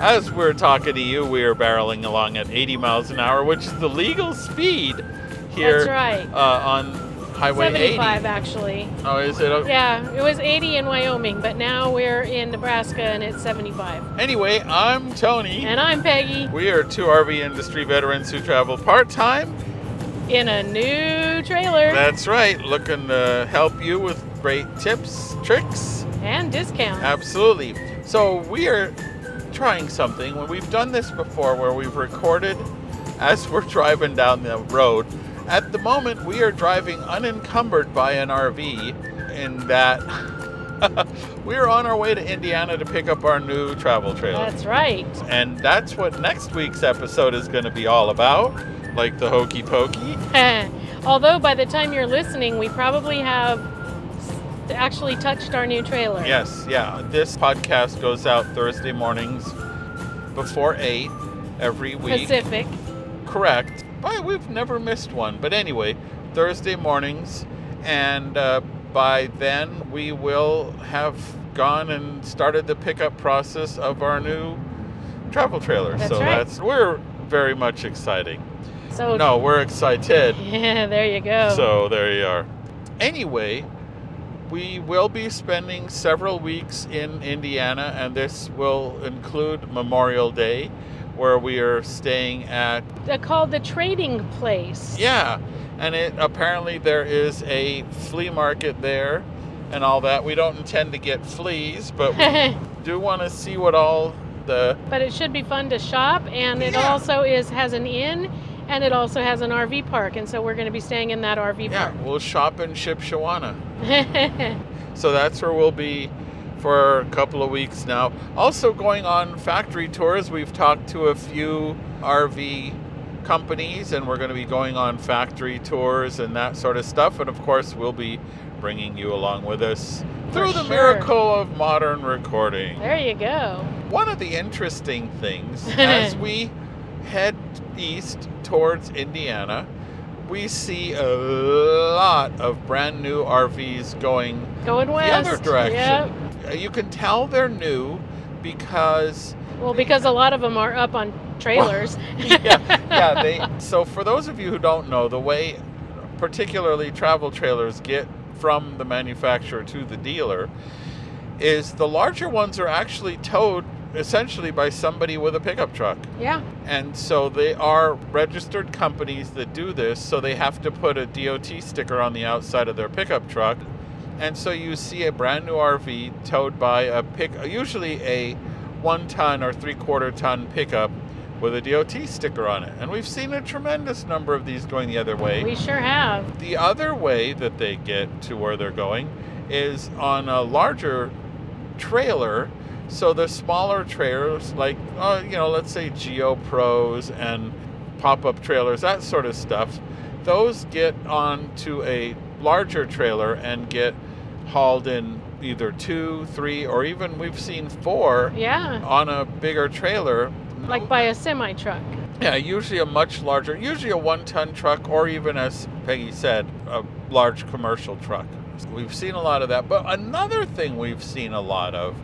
as we're talking to you, we are barreling along at 80 miles an hour, which is the legal speed here. That's right. On Highway 75, 80. Actually. Oh, is it? Okay? Yeah, it was 80 in Wyoming, but now we're in Nebraska and it's 75. Anyway, I'm Tony. And I'm Peggy. We are two RV industry veterans who travel part-time. In a new trailer. That's right. Looking to help you with great tips, tricks. And discounts. Absolutely. So we are trying something. When we've done this before, where we've recorded as we're driving down the road. At the moment, we are driving unencumbered by an RV, in that we're on our way to Indiana to pick up our new travel trailer. That's right. And that's what next week's episode is going to be all about, like the hokey pokey. Although by the time you're listening, we probably have actually touched our new trailer. Yes, yeah. This podcast goes out Thursday mornings before 8 every week. Pacific. Correct. But we've never missed one. But anyway, Thursday mornings, and by then we will have gone and started the pickup process of our new travel trailer. That's so right. We're very much exciting. So no, we're excited. Yeah, there you go. So there you are. Anyway, we will be spending several weeks in Indiana, and this will include Memorial Day, where we are staying at... They're called the Trading Place. Yeah, and apparently there is a flea market there and all that. We don't intend to get fleas, but we do want to see what all the... But it should be fun to shop, and it also has an inn, and it also has an RV park, and so we're going to be staying in that RV park. Yeah, we'll shop in Shipshewana. So that's where we'll be for a couple of weeks now. Also going on factory tours. We've talked to a few RV companies, and we're going to be going on factory tours and that sort of stuff. And, of course, we'll be bringing you along with us through the miracle of modern recording. There you go. One of the interesting things, as we head east towards Indiana, we see a lot of brand new RVs going west, the other direction. Yep. You can tell they're new because a lot of them are up on trailers. yeah. So for those of you who don't know, the way particularly travel trailers get from the manufacturer to the dealer is the larger ones are actually towed essentially by somebody with a pickup truck. Yeah. And so they are registered companies that do this, so they have to put a DOT sticker on the outside of their pickup truck. And so you see a brand new RV towed by usually a 1-ton or 3/4-ton pickup with a DOT sticker on it. And we've seen a tremendous number of these going the other way. We sure have. The other way that they get to where they're going is on a larger trailer. So the smaller trailers, like, let's say GeoPros and pop-up trailers, that sort of stuff, those get onto a larger trailer and get hauled in either 2, 3, or even we've seen 4 on a bigger trailer. Like by a semi-truck. Yeah, usually a much larger, usually a 1-ton truck, or even, as Peggy said, a large commercial truck. We've seen a lot of that. But another thing we've seen a lot of,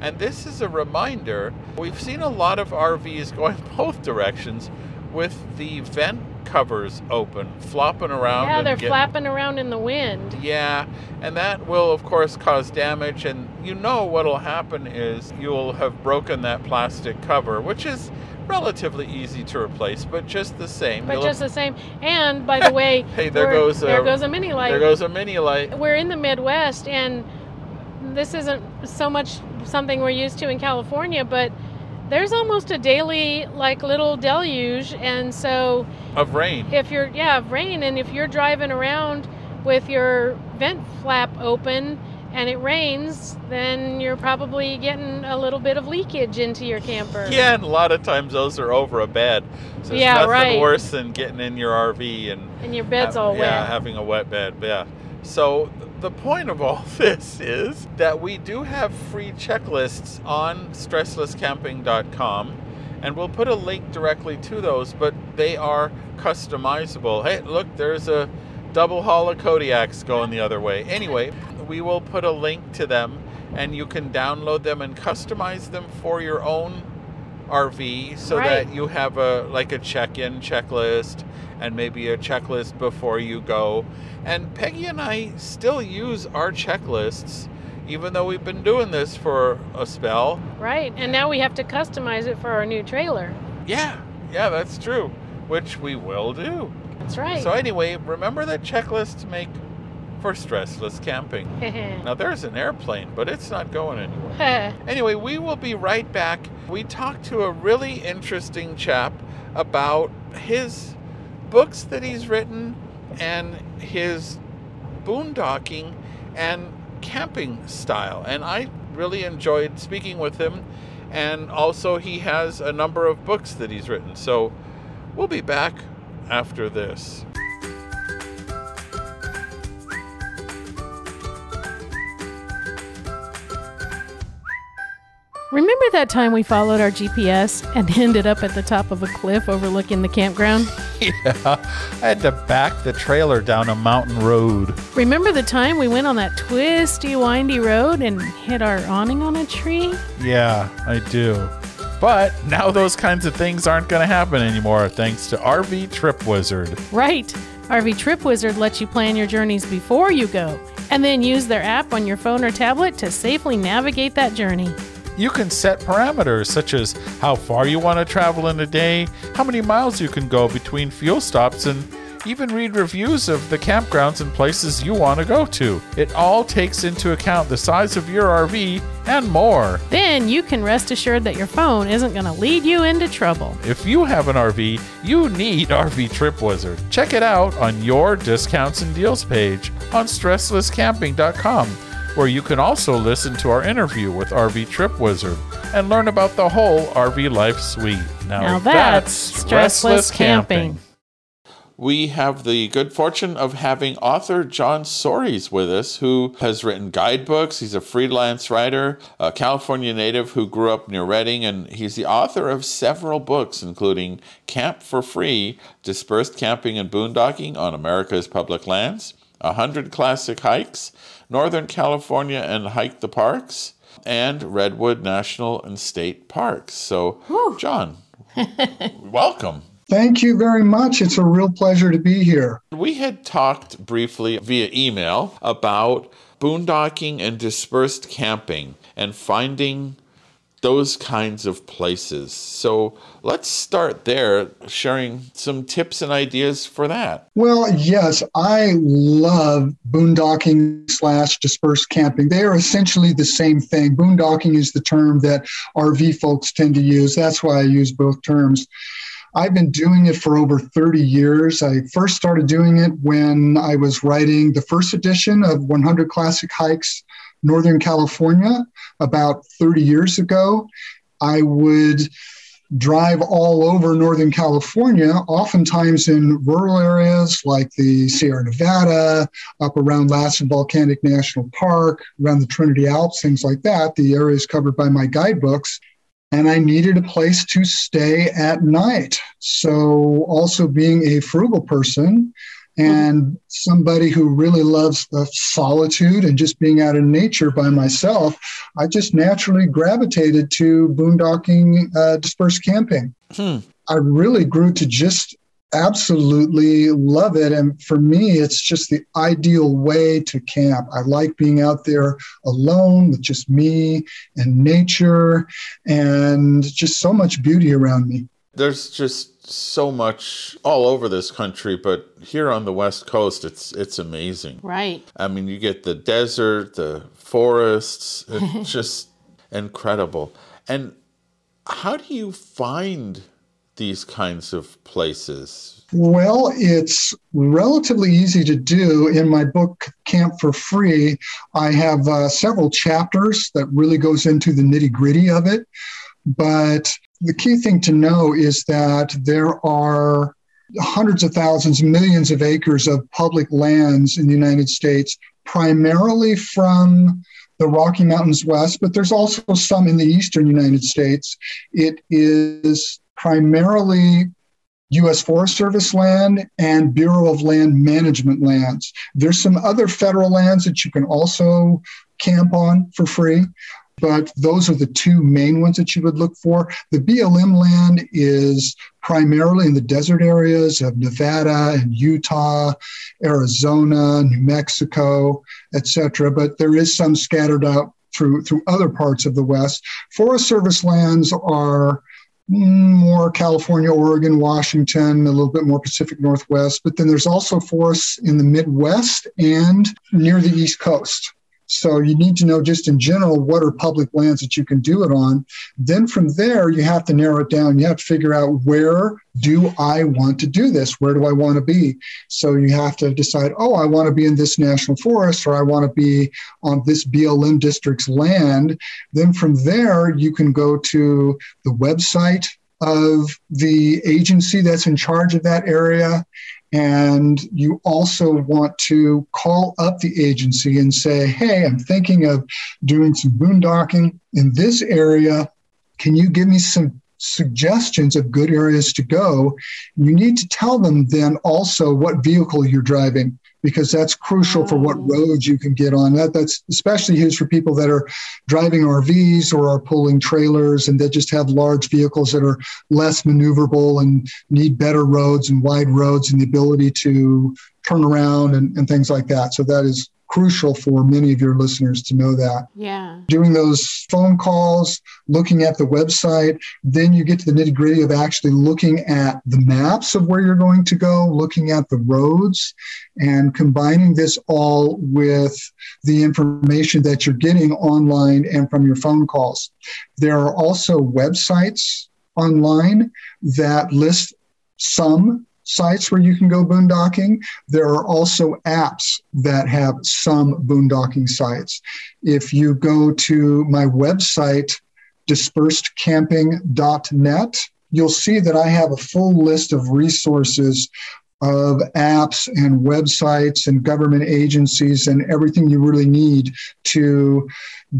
and this is a reminder, we've seen a lot of RVs going both directions with the vent covers open, flopping around. Yeah, they're flapping around in the wind. Yeah, and that will, of course, cause damage. And what'll happen is you'll have broken that plastic cover, which is relatively easy to replace, but just the same. And by the way, hey, there goes a mini light. There goes a mini light. We're in the Midwest, and this isn't so much something we're used to in California, but there's almost a daily little deluge, and so of rain. If you're driving around with your vent flap open and it rains, then you're probably getting a little bit of leakage into your camper. Yeah, and a lot of times those are over a bed. So there's nothing worse than getting in your RV and your bed's all wet. Yeah, having a wet bed. Yeah. So the point of all this is that we do have free checklists on stresslesscamping.com, and we'll put a link directly to those, but they are customizable. Hey, look, there's a double haul of Kodiaks going the other way. Anyway, we will put a link to them, and you can download them and customize them for your own RV so that you have a check-in checklist and maybe a checklist before you go. And Peggy and I still use our checklists, even though we've been doing this for a spell. Right, and now we have to customize it for our new trailer. Yeah, that's true, which we will do. That's right. So anyway, remember that checklist to make for stressless camping. Now there's an airplane, but it's not going anywhere. Anyway, we will be right back. We talked to a really interesting chap about his books that he's written and his boondocking and camping style. And I really enjoyed speaking with him. And also he has a number of books that he's written. So we'll be back after this. Remember that time we followed our GPS and ended up at the top of a cliff overlooking the campground? Yeah, I had to back the trailer down a mountain road. Remember the time we went on that twisty, windy road and hit our awning on a tree? Yeah, I do. But now those kinds of things aren't going to happen anymore thanks to RV Trip Wizard. Right. RV Trip Wizard lets you plan your journeys before you go and then use their app on your phone or tablet to safely navigate that journey. You can set parameters such as how far you want to travel in a day, how many miles you can go between fuel stops, and even read reviews of the campgrounds and places you want to go to. It all takes into account the size of your RV and more. Then you can rest assured that your phone isn't going to lead you into trouble. If you have an RV, you need RV Trip Wizard. Check it out on your discounts and deals page on stresslesscamping.com. where you can also listen to our interview with RV Trip Wizard and learn about the whole RV life suite. Now that's Stressless Camping. We have the good fortune of having author John Sorries with us, who has written guidebooks. He's a freelance writer, a California native who grew up near Redding, and he's the author of several books, including Camp for Free, Dispersed Camping and Boondocking on America's Public Lands, 100 Classic Hikes, Northern California and Hike the Parks, and Redwood National and State Parks. So, whew. John, welcome. Thank you very much. It's a real pleasure to be here. We had talked briefly via email about boondocking and dispersed camping and finding those kinds of places. So let's start there, sharing some tips and ideas for that. Well, yes, I love boondocking / dispersed camping. They are essentially the same thing. Boondocking is the term that RV folks tend to use. That's why I use both terms. I've been doing it for over 30 years. I first started doing it when I was writing the first edition of 100 Classic Hikes, Northern California, about 30 years ago. I would drive all over Northern California, oftentimes in rural areas like the Sierra Nevada, up around Lassen Volcanic National Park, around the Trinity Alps, things like that, the areas covered by my guidebooks. And I needed a place to stay at night. So also being a frugal person, and somebody who really loves the solitude and just being out in nature by myself, I just naturally gravitated to boondocking, dispersed camping. I really grew to just absolutely love it. And for me, it's just the ideal way to camp. I like being out there alone with just me and nature and just so much beauty around me. There's just so much all over this country, but here on the West Coast, it's amazing. Right. I mean, you get the desert, the forests, it's just incredible. And how do you find these kinds of places? Well, it's relatively easy to do. In my book, Camp for Free, I have several chapters that really goes into the nitty-gritty of it. But the key thing to know is that there are hundreds of thousands, millions of acres of public lands in the United States, primarily from the Rocky Mountains west, but there's also some in the eastern United States. It is primarily U.S. Forest Service land and Bureau of Land Management lands. There's some other federal lands that you can also camp on for free, but those are the two main ones that you would look for. The BLM land is primarily in the desert areas of Nevada and Utah, Arizona, New Mexico, etc., but there is some scattered out through other parts of the West. Forest Service lands are more California, Oregon, Washington, a little bit more Pacific Northwest, but then there's also forests in the Midwest and near the East Coast. So you need to know just in general, what are public lands that you can do it on? Then from there, you have to narrow it down. You have to figure out, where do I want to do this? Where do I want to be? So you have to decide, I want to be in this national forest, or I want to be on this BLM district's land. Then from there, you can go to the website of the agency that's in charge of that area. And you also want to call up the agency and say, hey, I'm thinking of doing some boondocking in this area. Can you give me some suggestions of good areas to go? You need to tell them then also what vehicle you're driving, because that's crucial for what roads you can get on. That's especially used for people that are driving RVs or are pulling trailers and that just have large vehicles that are less maneuverable and need better roads and wide roads and the ability to turn around and things like that. So that is crucial for many of your listeners to know that. Yeah. Doing those phone calls, looking at the website, then you get to the nitty-gritty of actually looking at the maps of where you're going to go, looking at the roads, and combining this all with the information that you're getting online and from your phone calls. There are also websites online that list some sites where you can go boondocking. There are also apps that have some boondocking sites. If you go to my website, dispersedcamping.net, you'll see that I have a full list of resources of apps and websites and government agencies and everything you really need to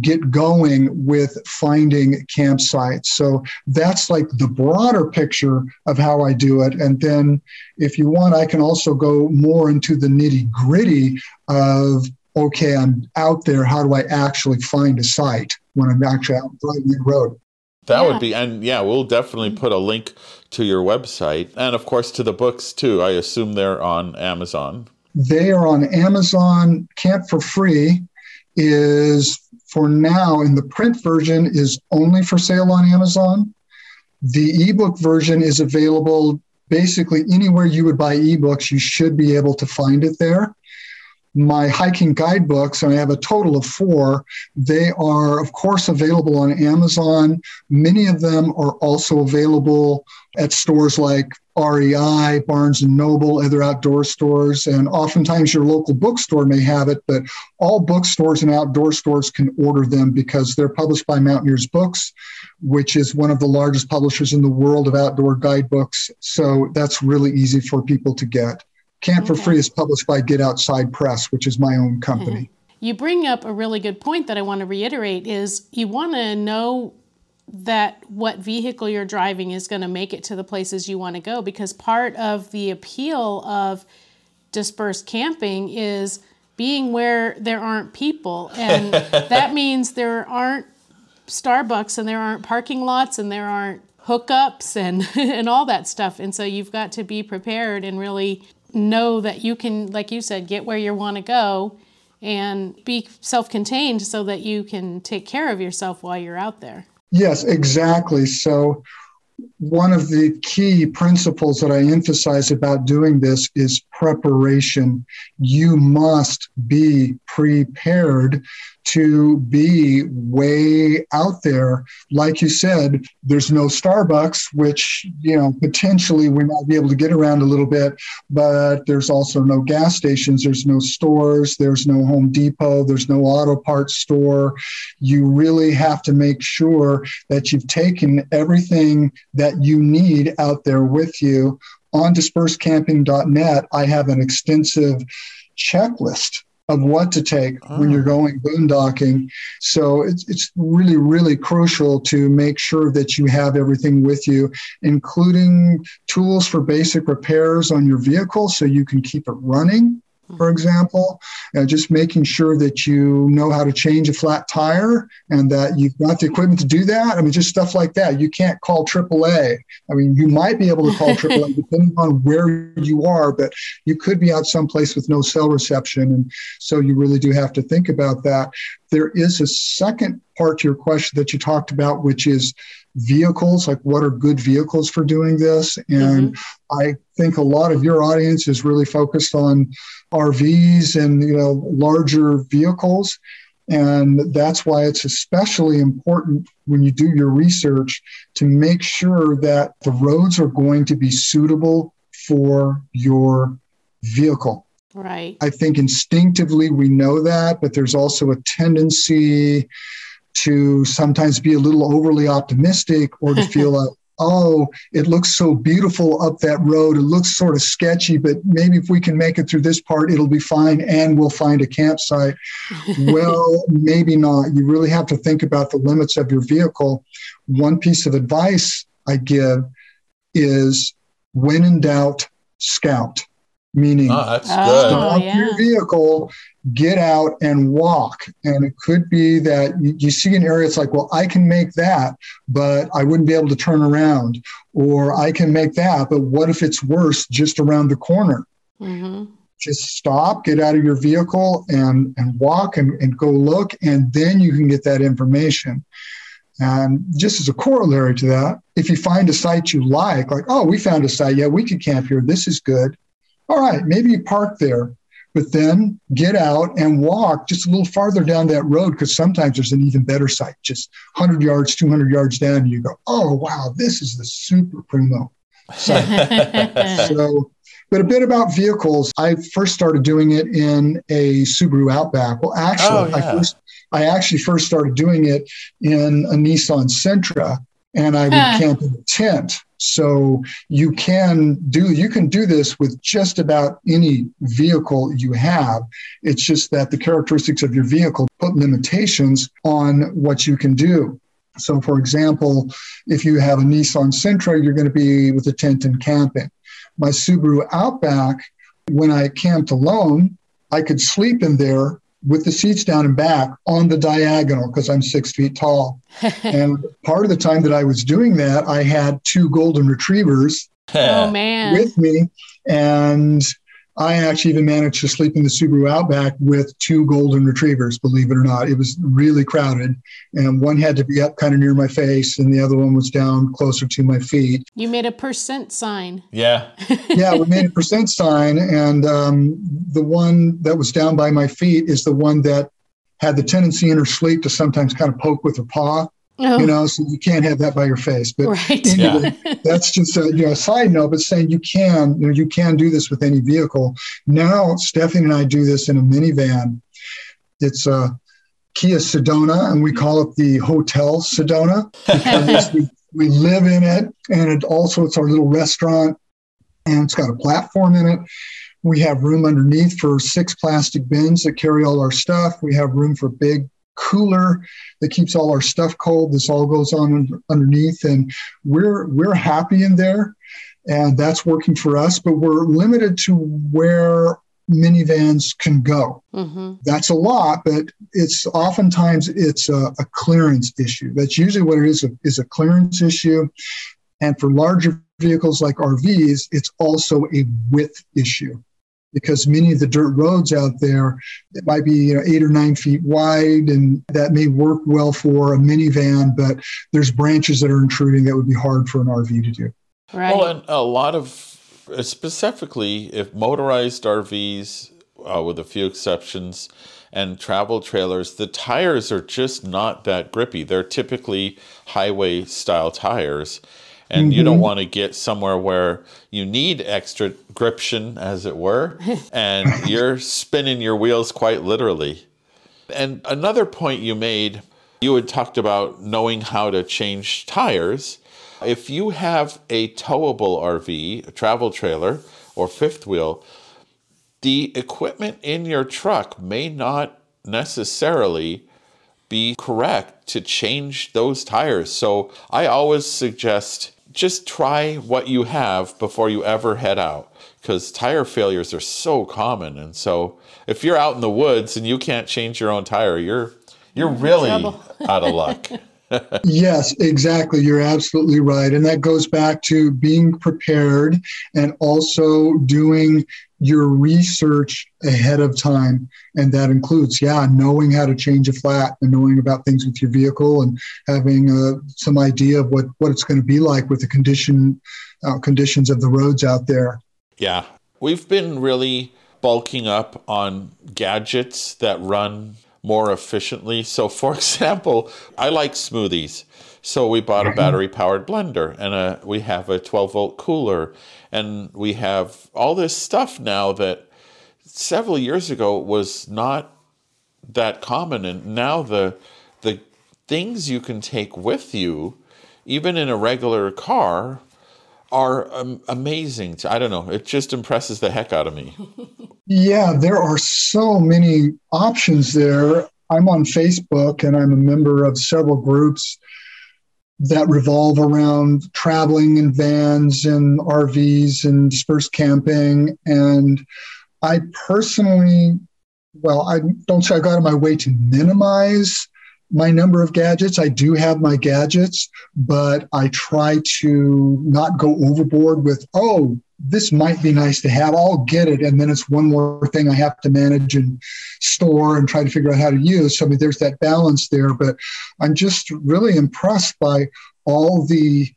get going with finding campsites. So that's like the broader picture of how I do it. And then if you want, I can also go more into the nitty gritty of, okay, I'm out there. How do I actually find a site when I'm actually out driving the road? That would be, and we'll definitely put a link to your website and, of course, to the books, too. I assume they're on Amazon. They are on Amazon. Camp for Free is, for now, in the print version, is only for sale on Amazon. The ebook version is available basically anywhere you would buy ebooks. You should be able to find it there. My hiking guidebooks, and I have a total of 4, they are, of course, available on Amazon. Many of them are also available at stores like REI, Barnes & Noble, other outdoor stores, and oftentimes your local bookstore may have it, but all bookstores and outdoor stores can order them because they're published by Mountaineers Books, which is one of the largest publishers in the world of outdoor guidebooks. So that's really easy for people to get. Camp for Free is published by Get Outside Press, which is my own company. You bring up a really good point that I want to reiterate is you want to know that what vehicle you're driving is going to make it to the places you want to go, because part of the appeal of dispersed camping is being where there aren't people. And that means there aren't Starbucks and there aren't parking lots and there aren't hookups and all that stuff. And so you've got to be prepared and really know that you can, like you said, get where you want to go and be self-contained so that you can take care of yourself while you're out there. Yes, exactly. So one of the key principles that I emphasize about doing this is preparation. You must be prepared to be way out there. Like you said, there's no Starbucks, which, you know, potentially we might be able to get around a little bit, but there's also no gas stations. There's no stores. There's no Home Depot. There's no auto parts store. You really have to make sure that you've taken everything that you need out there with you. On dispersedcamping.net, I have an extensive checklist of what to take when you're going boondocking. So it's really, really crucial to make sure that you have everything with you, including tools for basic repairs on your vehicle so you can keep it running, for example. Just making sure that you know how to change a flat tire and that you've got the equipment to do that. I mean, just stuff like that. You can't call AAA. I mean, you might be able to call AAA depending on where you are, but you could be out someplace with no cell reception. And so you really do have to think about that. There is a second part to your question that you talked about, which is vehicles, like what are good vehicles for doing this? And I think a lot of your audience is really focused on RVs and, you know, larger vehicles. And that's why it's especially important when you do your research to make sure that the roads are going to be suitable for your vehicle. Right. I think instinctively we know that, but there's also a tendency to sometimes be a little overly optimistic or to feel like, oh, it looks so beautiful up that road. It looks sort of sketchy, but maybe if we can make it through this part, it'll be fine and we'll find a campsite. Well, maybe not. You really have to think about the limits of your vehicle. One piece of advice I give is when in doubt, scout. Meaning, stop your vehicle, get out and walk. And it could be that you see an area, it's like, well, I can make that, but I wouldn't be able to turn around. Or I can make that, but what if it's worse just around the corner? Just stop, get out of your vehicle and walk and go look, and then you can get that information. And just as a corollary to that, if you find a site you like, oh, we found a site, yeah, we could camp here, this is good. All right, maybe you park there, but then get out and walk just a little farther down that road because sometimes there's an even better site, just 100 yards, 200 yards down, and you go, oh, wow, this is the super primo site. But a bit about vehicles, I first started doing it in a Subaru Outback. Well, actually, I first started doing it in a Nissan Sentra, and I would camp in a tent. So you can do this with just about any vehicle you have. It's just that the characteristics of your vehicle put limitations on what you can do. So for example, if you have a Nissan Sentra, you're going to be with a tent and camping. My Subaru Outback, when I camped alone, I could sleep in there with the seats down and back on the diagonal because I'm 6 feet tall. And part of the time that I was doing that, I had two golden retrievers with me. And I actually even managed to sleep in the Subaru Outback with two golden retrievers, believe it or not. It was really crowded. And one had to be up kind of near my face, and the other one was down closer to my feet. You made a percent sign. Yeah. Yeah, we made a percent sign. And the one that was down by my feet is the one that had the tendency in her sleep to sometimes kind of poke with her paw. You know, so you can't have that by your face. But anyway, that's just a side note, but saying you can do this with any vehicle. Now, Stephanie and I do this in a minivan. It's a Kia Sedona, and we call it the Hotel Sedona because we live in it, and it's our little restaurant, and it's got a platform in it. We have room underneath for 6 plastic bins that carry all our stuff. We have room for big cooler that keeps all our stuff cold. This all goes on underneath, and we're happy in there, and that's working for us, but we're limited to where minivans can go. That's a lot, but it's oftentimes it's a clearance issue. That's usually what it is a clearance issue. And for larger vehicles like RVs, it's also a width issue. Because many of the dirt roads out there, it might be 8 or 9 feet wide, and that may work well for a minivan, but there's branches that are intruding that would be hard for an RV to do. Right. Well, and a lot of, specifically, if motorized RVs with a few exceptions, and travel trailers, the tires are just not that grippy. They're typically highway style tires, and you don't want to get somewhere where you need extra gription, as it were, and you're spinning your wheels quite literally. And another point you made, you had talked about knowing how to change tires. If you have a towable RV, a travel trailer, or fifth wheel, the equipment in your truck may not necessarily be correct to change those tires. So I always suggest just try what you have before you ever head out, because tire failures are so common. And so if you're out in the woods and you can't change your own tire, you're really out of luck. Yes, exactly. You're absolutely right. And that goes back to being prepared and also doing your research ahead of time. And that includes, knowing how to change a flat and knowing about things with your vehicle and having some idea of what it's going to be like with the conditions of the roads out there. Yeah. We've been really bulking up on gadgets that run more efficiently. So for example, I like smoothies. So we bought a battery powered blender, and we have a 12 volt cooler, and we have all this stuff now that several years ago was not that common. And now the things you can take with you, even in a regular car, are amazing. I don't know. It just impresses the heck out of me. Yeah, there are so many options there. I'm on Facebook, and I'm a member of several groups that revolve around traveling in vans and RVs and dispersed camping. And I personally, I don't say I go out of my way to minimize my number of gadgets. I do have my gadgets, but I try to not go overboard with, this might be nice to have, I'll get it. And then it's one more thing I have to manage and store and try to figure out how to use. So, there's that balance there. But I'm just really impressed by all the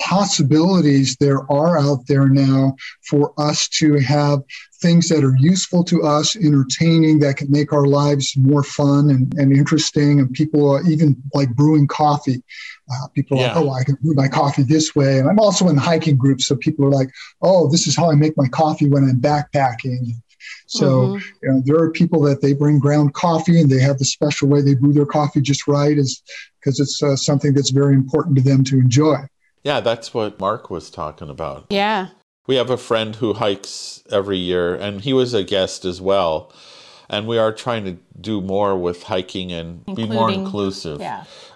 possibilities there are out there now for us to have things that are useful to us, entertaining, that can make our lives more fun and interesting. And people are even like brewing coffee. People are like, I can brew my coffee this way. And I'm also in hiking groups. So people are like, this is how I make my coffee when I'm backpacking. So there are people that they bring ground coffee, and they have the special way they brew their coffee just right, is because it's something that's very important to them to enjoy. Yeah, that's what Mark was talking about. Yeah. We have a friend who hikes every year, and he was a guest as well. And we are trying to do more with hiking and be more inclusive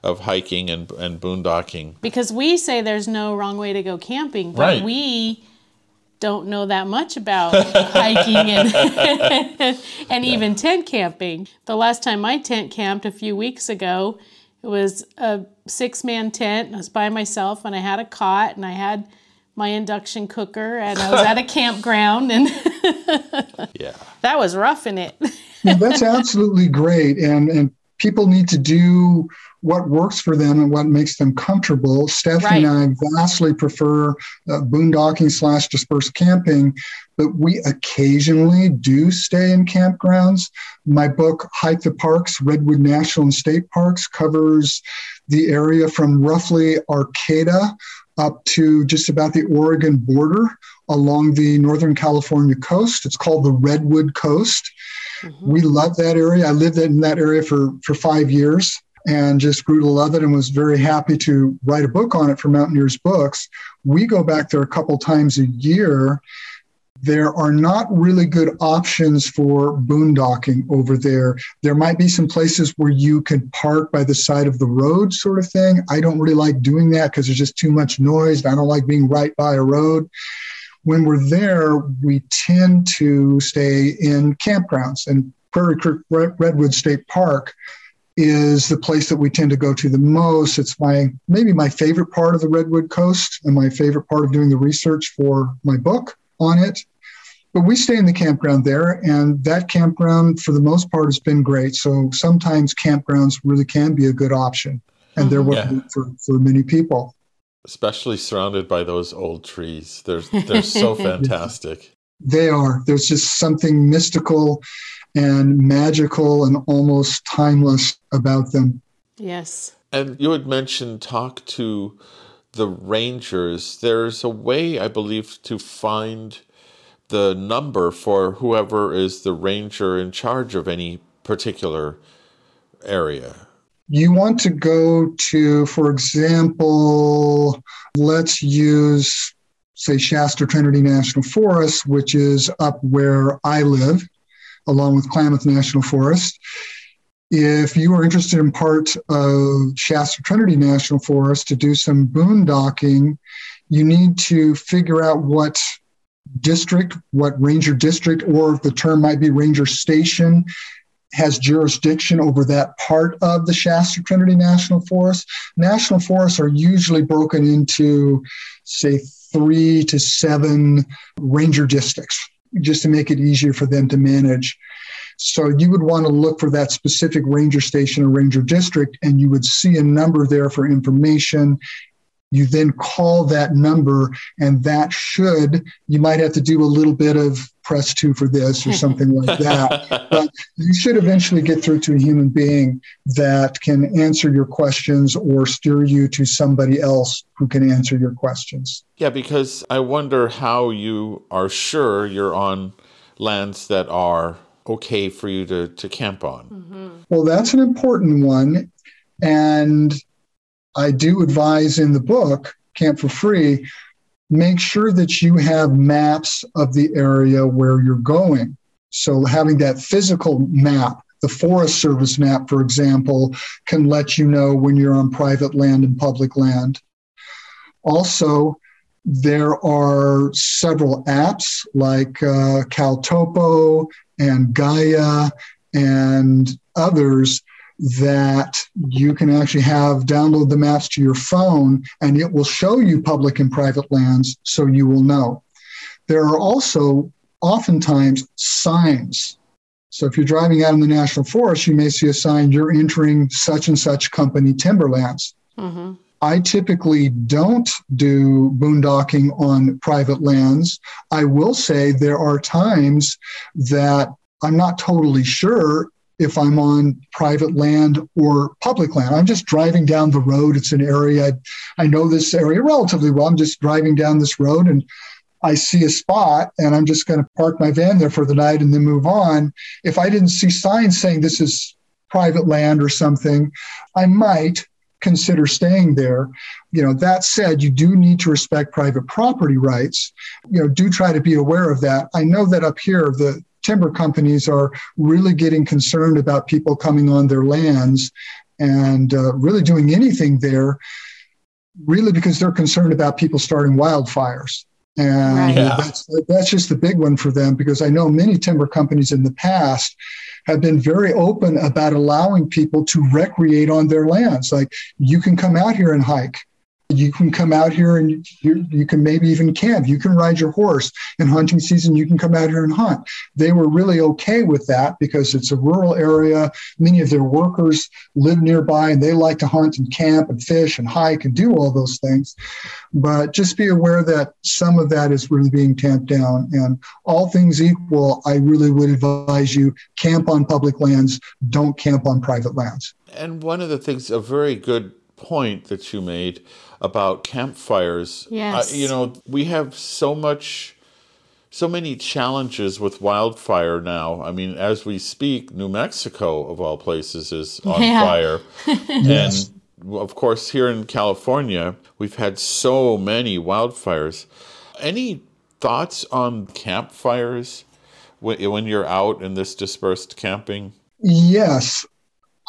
of hiking and boondocking. Because we say there's no wrong way to go camping, but we don't know that much about hiking and even tent camping. The last time I tent camped a few weeks ago, it was a 6-man tent. I was by myself, and I had a cot, and I had my induction cooker, and I was at a campground. And that was roughing it. That's absolutely great. And people need to do what works for them and what makes them comfortable. Stephanie and I vastly prefer boondocking / dispersed camping, but we occasionally do stay in campgrounds. My book, Hike the Parks, Redwood National and State Parks, covers the area from roughly Arcata up to just about the Oregon border along the Northern California coast. It's called the Redwood Coast. Mm-hmm. We love that area. I lived in that area for 5 years and just grew to love it and was very happy to write a book on it for Mountaineers Books. We go back there a couple times a year. There are not really good options for boondocking over there. There might be some places where you can park by the side of the road sort of thing. I don't really like doing that because there's just too much noise. I don't like being right by a road. When we're there, we tend to stay in campgrounds, and Prairie Creek Redwood State Park is the place that we tend to go to the most. It's maybe my favorite part of the Redwood Coast and my favorite part of doing the research for my book on it. But we stay in the campground there, and that campground, for the most part, has been great. So sometimes campgrounds really can be a good option, and they're what for many people. Especially surrounded by those old trees. They're so fantastic. they are. There's just something mystical and magical and almost timeless about them. Yes. And you had mentioned talk to the rangers. There's a way, I believe, to find the number for whoever is the ranger in charge of any particular area. You want to go to, for example, let's use, say, Shasta-Trinity National Forest, which is up where I live, along with Klamath National Forest. If you are interested in part of Shasta-Trinity National Forest to do some boondocking, you need to figure out what district, what ranger district, or the term might be ranger station, has jurisdiction over that part of the Shasta-Trinity National Forest. National forests are usually broken into, say, 3 to 7 ranger districts, just to make it easier for them to manage. So you would want to look for that specific ranger station or ranger district, and you would see a number there for information. You then call that number, and that should, you might have to do a little bit of press 2 for this or something like that. But you should eventually get through to a human being that can answer your questions or steer you to somebody else who can answer your questions. Yeah, because I wonder how you are sure you're on lands that are okay for you to camp on. Mm-hmm. Well, that's an important one. And I do advise in the book, Camp for Free, make sure that you have maps of the area where you're going. So having that physical map, the Forest Service map, for example, can let you know when you're on private land and public land. Also, there are several apps like Caltopo and Gaia and others that you can actually have download the maps to your phone, and it will show you public and private lands, so you will know. There are also oftentimes signs. So if you're driving out in the national forest, you may see a sign, you're entering such and such company timberlands. Mm-hmm. I typically don't do boondocking on private lands. I will say there are times that I'm not totally sure if I'm on private land or public land. I'm just driving down the road. It's an area, I know this area relatively well. I'm just driving down this road and I see a spot and I'm just going to park my van there for the night and then move on. If I didn't see signs saying this is private land or something, I might consider staying there. You know, that said, you do need to respect private property rights. You know, do try to be aware of that. I know that up here, the timber companies are really getting concerned about people coming on their lands and really doing anything there, really because they're concerned about people starting wildfires. And right. Yeah. That's just the big one for them, because I know many timber companies in the past have been very open about allowing people to recreate on their lands. Like, you can come out here and hike. You can come out here and you can maybe even camp. You can ride your horse. In hunting season, you can come out here and hunt. They were really okay with that because it's a rural area. Many of their workers live nearby and they like to hunt and camp and fish and hike and do all those things. But just be aware that some of that is really being tamped down. And all things equal, I really would advise you camp on public lands. Don't camp on private lands. And one of the things, a very good point that you made about campfires. Yes. You know, we have so many challenges with wildfire now. I mean, as we speak, New Mexico, of all places, is on fire. Yes. And of course, here in California, we've had so many wildfires. Any thoughts on campfires when you're out in this dispersed camping? Yes.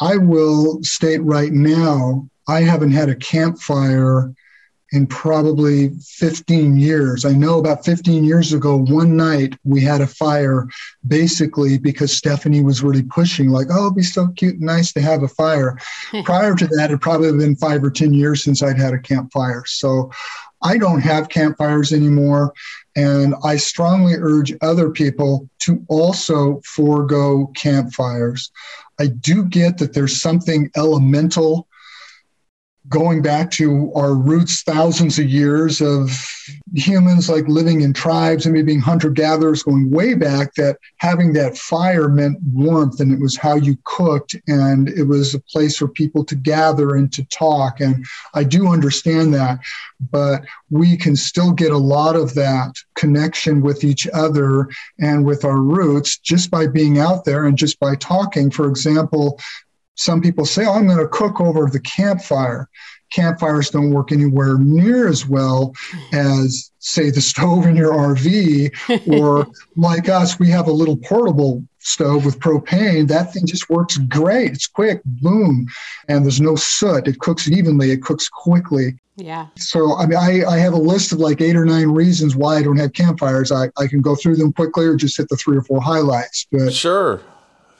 I will state right now, I haven't had a campfire in probably 15 years. I know about 15 years ago, one night we had a fire basically because Stephanie was really pushing, like, oh, it'd be so cute and nice to have a fire. Prior to that, it probably been 5 or 10 years since I'd had a campfire. So I don't have campfires anymore. And I strongly urge other people to also forego campfires. I do get that there's something elemental going back to our roots, thousands of years of humans like living in tribes and maybe being hunter-gatherers going way back, that having that fire meant warmth, and it was how you cooked, and it was a place for people to gather and to talk. And I do understand that, but we can still get a lot of that connection with each other and with our roots just by being out there and just by talking. For example, some people say, oh, I'm going to cook over the campfire. Campfires don't work anywhere near as well as, say, the stove in your RV, or like us, we have a little portable stove with propane. That thing just works great. It's quick, boom, and there's no soot. It cooks evenly. It cooks quickly. Yeah. So, I mean, I have a list of like 8 or 9 reasons why I don't have campfires. I can go through them quickly or just hit the 3 or 4 highlights. But sure.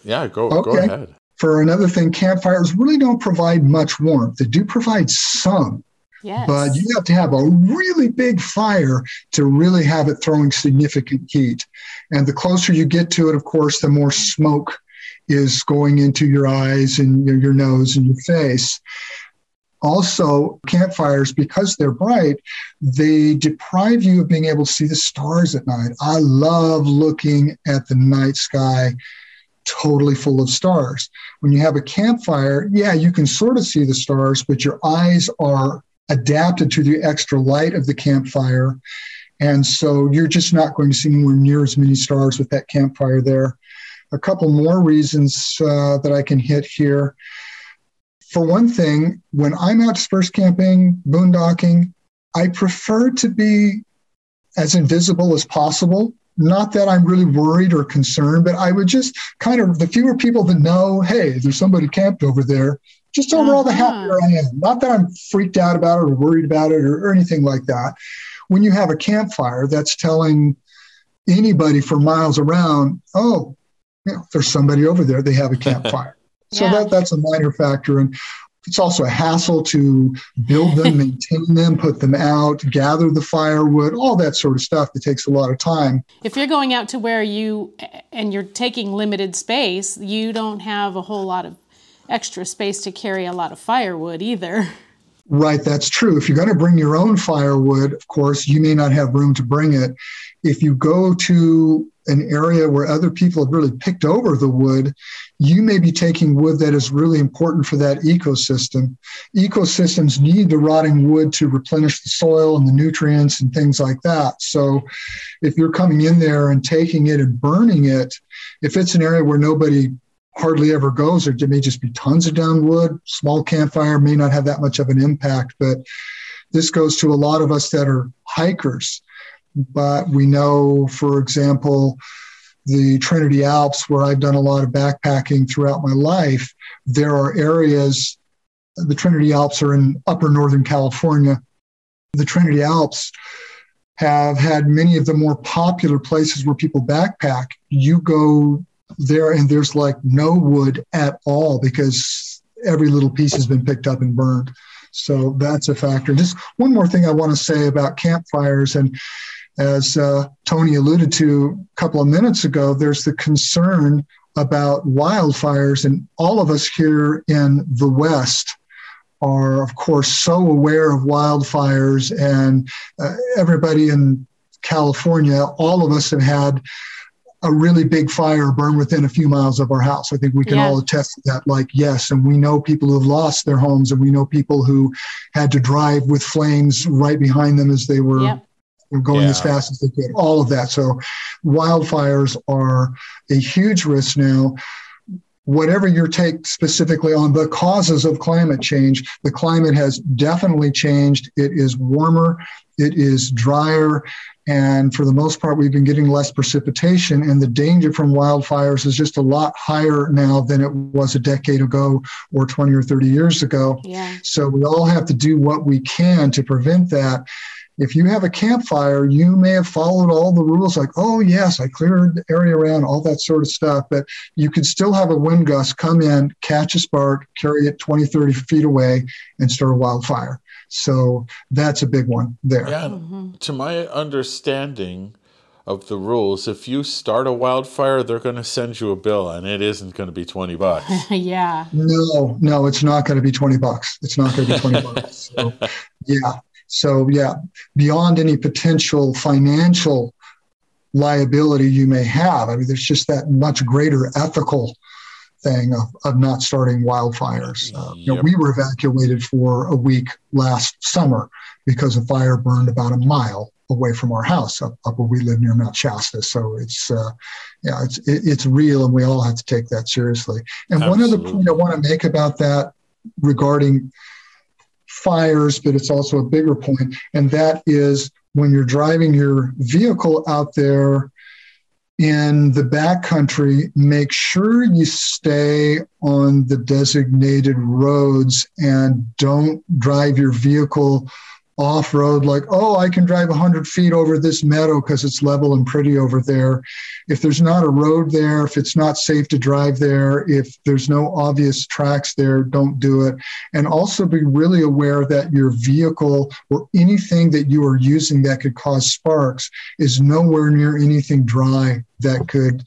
Yeah, go ahead. For another thing, campfires really don't provide much warmth. They do provide some, yes, but you have to have a really big fire to really have it throwing significant heat. And the closer you get to it, of course, the more smoke is going into your eyes and your nose and your face. Also, campfires, because they're bright, they deprive you of being able to see the stars at night. I love looking at the night sky totally full of stars. When you have a campfire, yeah, you can sort of see the stars, but your eyes are adapted to the extra light of the campfire. And so you're just not going to see anywhere near as many stars with that campfire there. A couple more reasons that I can hit here. For one thing, when I'm out dispersed camping, boondocking, I prefer to be as invisible as possible. Not that I'm really worried or concerned, but I would just kind of, the fewer people that know, hey, there's somebody camped over there, just overall the happier I am. Not that I'm freaked out about it or worried about it or anything like that. When you have a campfire, that's telling anybody for miles around, oh, you know, there's somebody over there, they have a campfire. So that's a minor factor. And it's also a hassle to build them, maintain them, put them out, gather the firewood, all that sort of stuff that takes a lot of time. If you're going out to where you're taking limited space, you don't have a whole lot of extra space to carry a lot of firewood either. Right, that's true. If you're going to bring your own firewood, of course, you may not have room to bring it. If you go to an area where other people have really picked over the wood, you may be taking wood that is really important for that ecosystem. Ecosystems need the rotting wood to replenish the soil and the nutrients and things like that. So if you're coming in there and taking it and burning it, if it's an area where nobody hardly ever goes, or there may just be tons of down wood, small campfire may not have that much of an impact. But this goes to a lot of us that are hikers. But we know, for example, the Trinity Alps, where I've done a lot of backpacking throughout my life, there are areas, the Trinity Alps are in upper Northern California. The Trinity Alps have had many of the more popular places where people backpack. You go there and there's like no wood at all because every little piece has been picked up and burned. So that's a factor. Just one more thing I want to say about campfires, and as Tony alluded to a couple of minutes ago, there's the concern about wildfires, and all of us here in the West are, of course, so aware of wildfires, and everybody in California, all of us have had a really big fire burn within a few miles of our house. I think we can all attest to that, like, yes. And we know people who have lost their homes, and we know people who had to drive with flames right behind them as they were going as fast as they could, all of that. So wildfires are a huge risk now. Whatever your take specifically on the causes of climate change, the climate has definitely changed. It is warmer, it is drier, and for the most part, we've been getting less precipitation, and the danger from wildfires is just a lot higher now than it was a decade ago or 20 or 30 years ago. Yeah. So we all have to do what we can to prevent that. If you have a campfire, you may have followed all the rules, like, oh, yes, I cleared the area around, all that sort of stuff. But you could still have a wind gust come in, catch a spark, carry it 20, 30 feet away, and start a wildfire. So that's a big one there. Yeah, to my understanding, of the rules. If you start a wildfire, they're going to send you a bill, and it isn't going to be $20. Yeah. No, it's not going to be $20. It's not going to be $20. So, beyond any potential financial liability you may have, I mean, there's just that much greater ethical thing of not starting wildfires. We were evacuated for a week last summer because a fire burned about a mile away from our house up where we live near Mount Shasta. So it's real, and we all have to take that seriously. And Absolutely. One other point I want to make about that regarding fires, but it's also a bigger point, and that is when you're driving your vehicle out there in the backcountry, make sure you stay on the designated roads and don't drive your vehicle off-road like, oh, I can drive 100 feet over this meadow because it's level and pretty over there. If there's not a road there, if it's not safe to drive there, if there's no obvious tracks there, don't do it. And also be really aware that your vehicle or anything that you are using that could cause sparks is nowhere near anything dry that could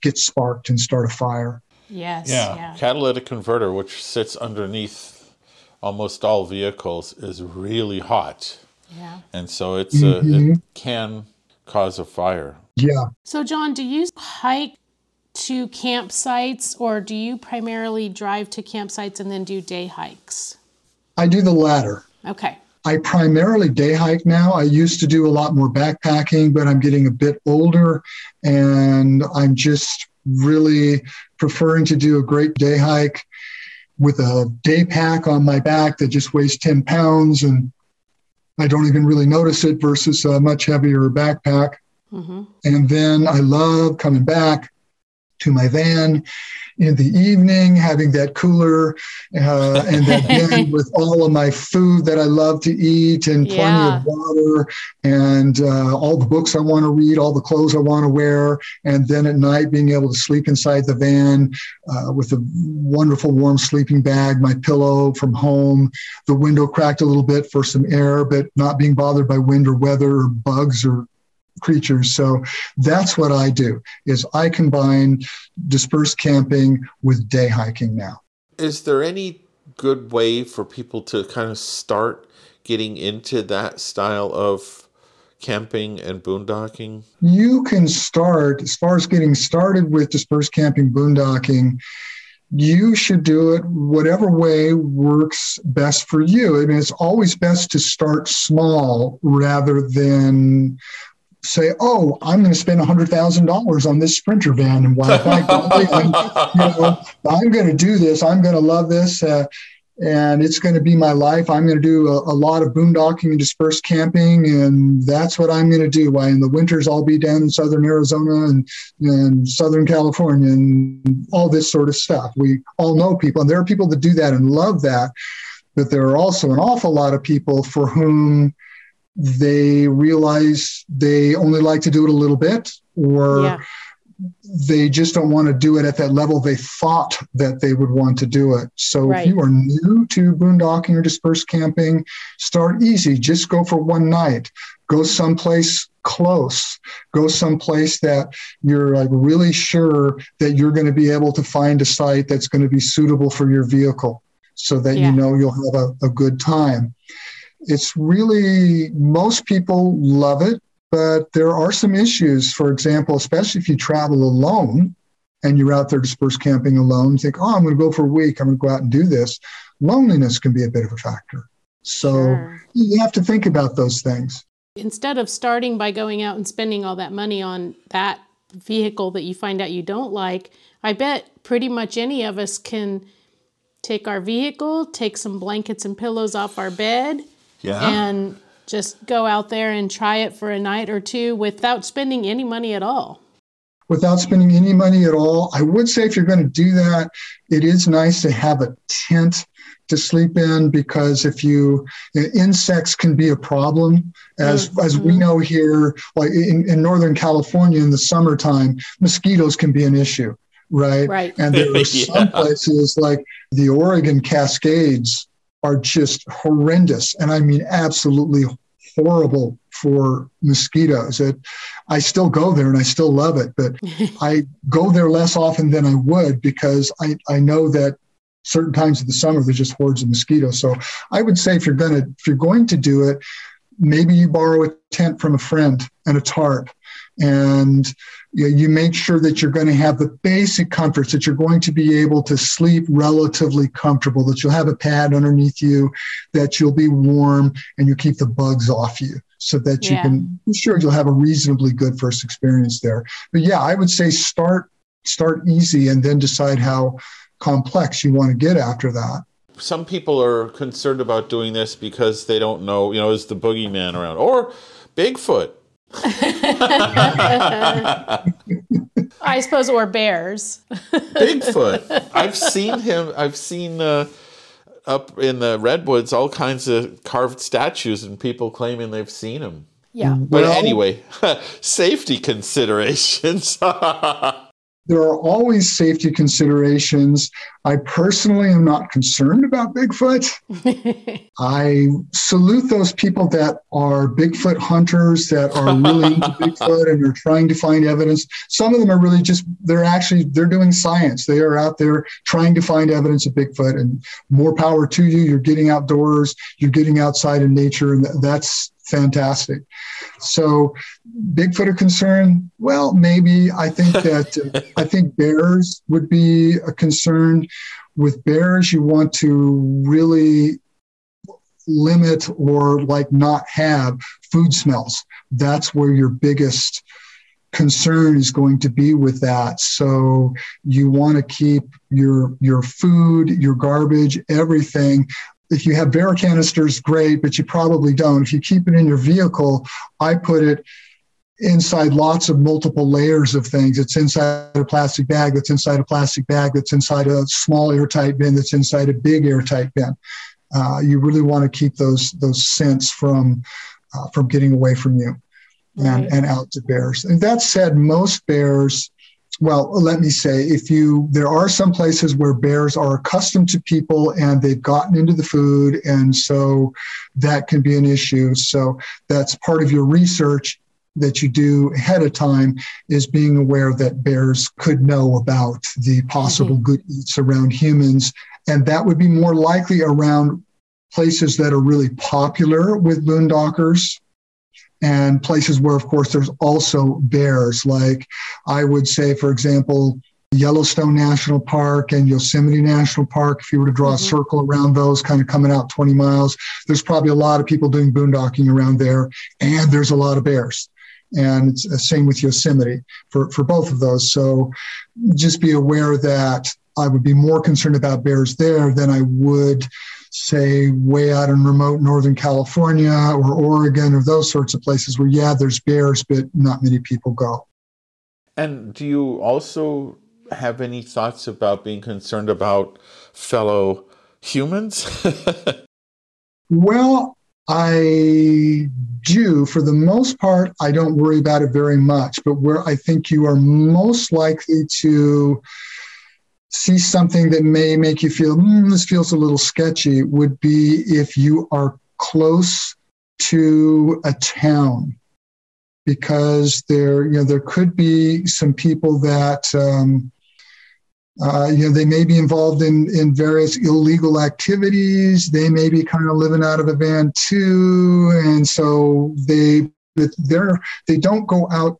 get sparked and start a fire. Yes. Yeah. Catalytic converter, which sits underneath almost all vehicles, is really hot. Yeah. And so it can cause a fire. Yeah. So John, do you hike to campsites, or do you primarily drive to campsites and then do day hikes? I do the latter. Okay. I primarily day hike now. I used to do a lot more backpacking, but I'm getting a bit older and I'm just really preferring to do a great day hike with a day pack on my back that just weighs 10 pounds and I don't even really notice it versus a much heavier backpack. Mm-hmm. And then I love coming back to my van in the evening, having that cooler and that van with all of my food that I love to eat and plenty of water and all the books I want to read, all the clothes I want to wear. And then at night, being able to sleep inside the van with a wonderful warm sleeping bag, my pillow from home, the window cracked a little bit for some air, but not being bothered by wind or weather or bugs or creatures. So that's what I do, is I combine dispersed camping with day hiking now. Is there any good way for people to kind of start getting into that style of camping and boondocking? You can start, as far as getting started with dispersed camping, boondocking, you should do it whatever way works best for you. I mean, it's always best to start small rather than say, oh, I'm going to spend $100,000 on this Sprinter van and Wi-Fi. I'm going to do this. I'm going to love this. And it's going to be my life. I'm going to do a lot of boondocking and dispersed camping. And that's what I'm going to do. In the winters, I'll be down in Southern Arizona and Southern California and all this sort of stuff. We all know people. And there are people that do that and love that. But there are also an awful lot of people for whom they realize they only like to do it a little bit, or they just don't want to do it at that level they thought that they would want to do it. So if you are new to boondocking or dispersed camping, start easy. Just go for one night. Go someplace close. Go someplace that you're like really sure that you're going to be able to find a site that's going to be suitable for your vehicle so that you know you'll have a good time. It's really, most people love it, but there are some issues. For example, especially if you travel alone and you're out there dispersed camping alone, think, oh, I'm going to go for a week. I'm going to go out and do this. Loneliness can be a bit of a factor. So you have to think about those things. Instead of starting by going out and spending all that money on that vehicle that you find out you don't like, I bet pretty much any of us can take our vehicle, take some blankets and pillows off our bed, and just go out there and try it for a night or two without spending any money at all. Without spending any money at all. I would say if you're going to do that, it is nice to have a tent to sleep in, because if you know, insects can be a problem. As we know here, like in Northern California in the summertime, mosquitoes can be an issue, right? And there are some places like the Oregon Cascades are just horrendous. And I mean, absolutely horrible for mosquitoes. I still go there and I still love it, but I go there less often than I would because I know that certain times of the summer, there's just hordes of mosquitoes. So I would say if you're going to do it, maybe you borrow a tent from a friend and a tarp, and you make sure that you're going to have the basic comforts, that you're going to be able to sleep relatively comfortable, that you'll have a pad underneath you, that you'll be warm, and you keep the bugs off you so that you can be sure you'll have a reasonably good first experience there. But I would say start easy and then decide how complex you want to get after that. Some people are concerned about doing this because they don't know, is the boogeyman around or Bigfoot? I suppose, or bears. Bigfoot. I've seen him. I've seen up in the Redwoods, all kinds of carved statues and people claiming they've seen him. Yeah. But anyway, safety considerations. There are always safety considerations. I personally am not concerned about Bigfoot. I salute those people that are Bigfoot hunters, that are really into Bigfoot and are trying to find evidence. Some of them are really they're doing science. They are out there trying to find evidence of Bigfoot, and more power to you. You're getting outdoors, you're getting outside in nature, and that's fantastic. So Bigfoot a concern? Well, maybe. I think bears would be a concern. With bears, you want to really limit or not have food smells. That's where your biggest concern is going to be with that. So you want to keep your food, your garbage, everything. If you have bear canisters, great, but you probably don't. If you keep it in your vehicle, I put it inside lots of multiple layers of things. It's inside a plastic bag, that's inside a plastic bag, that's inside a small airtight bin, that's inside a big airtight bin. You really want to keep those scents from getting away from you and out to bears. And that said, most bears... Well, let me say, there are some places where bears are accustomed to people and they've gotten into the food, and so that can be an issue. So that's part of your research that you do ahead of time, is being aware that bears could know about the possible good eats around humans. And that would be more likely around places that are really popular with boondockers, and places where, of course, there's also bears. Like I would say, for example, Yellowstone National Park and Yosemite National Park, if you were to draw a circle around those, kind of coming out 20 miles, there's probably a lot of people doing boondocking around there, and there's a lot of bears. And it's the same with Yosemite for both of those. So just be aware that I would be more concerned about bears there than I would say way out in remote Northern California or Oregon or those sorts of places where, there's bears, but not many people go. And do you also have any thoughts about being concerned about fellow humans? Well, I do. For the most part, I don't worry about it very much, but where I think you are most likely to see something that may make you feel, this feels a little sketchy, would be if you are close to a town, because there could be some people that, they may be involved in various illegal activities. They may be kind of living out of a van too. And so they don't go out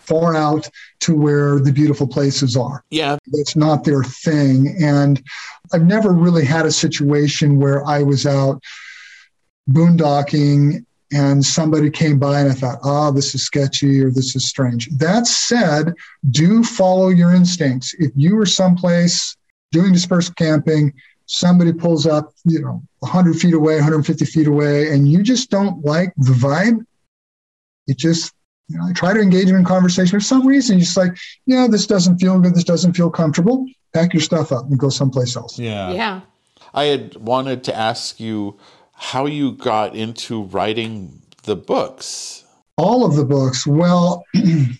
far out to where the beautiful places are. Yeah. That's not their thing. And I've never really had a situation where I was out boondocking and somebody came by and I thought, this is sketchy or this is strange. That said, do follow your instincts. If you were someplace doing dispersed camping, somebody pulls up, 100 feet away, 150 feet away, and you just don't like the vibe, it just... I try to engage them in conversation. For some reason, you're just like, this doesn't feel good. This doesn't feel comfortable. Pack your stuff up and go someplace else. Yeah. I had wanted to ask you how you got into writing the books. All of the books. Well,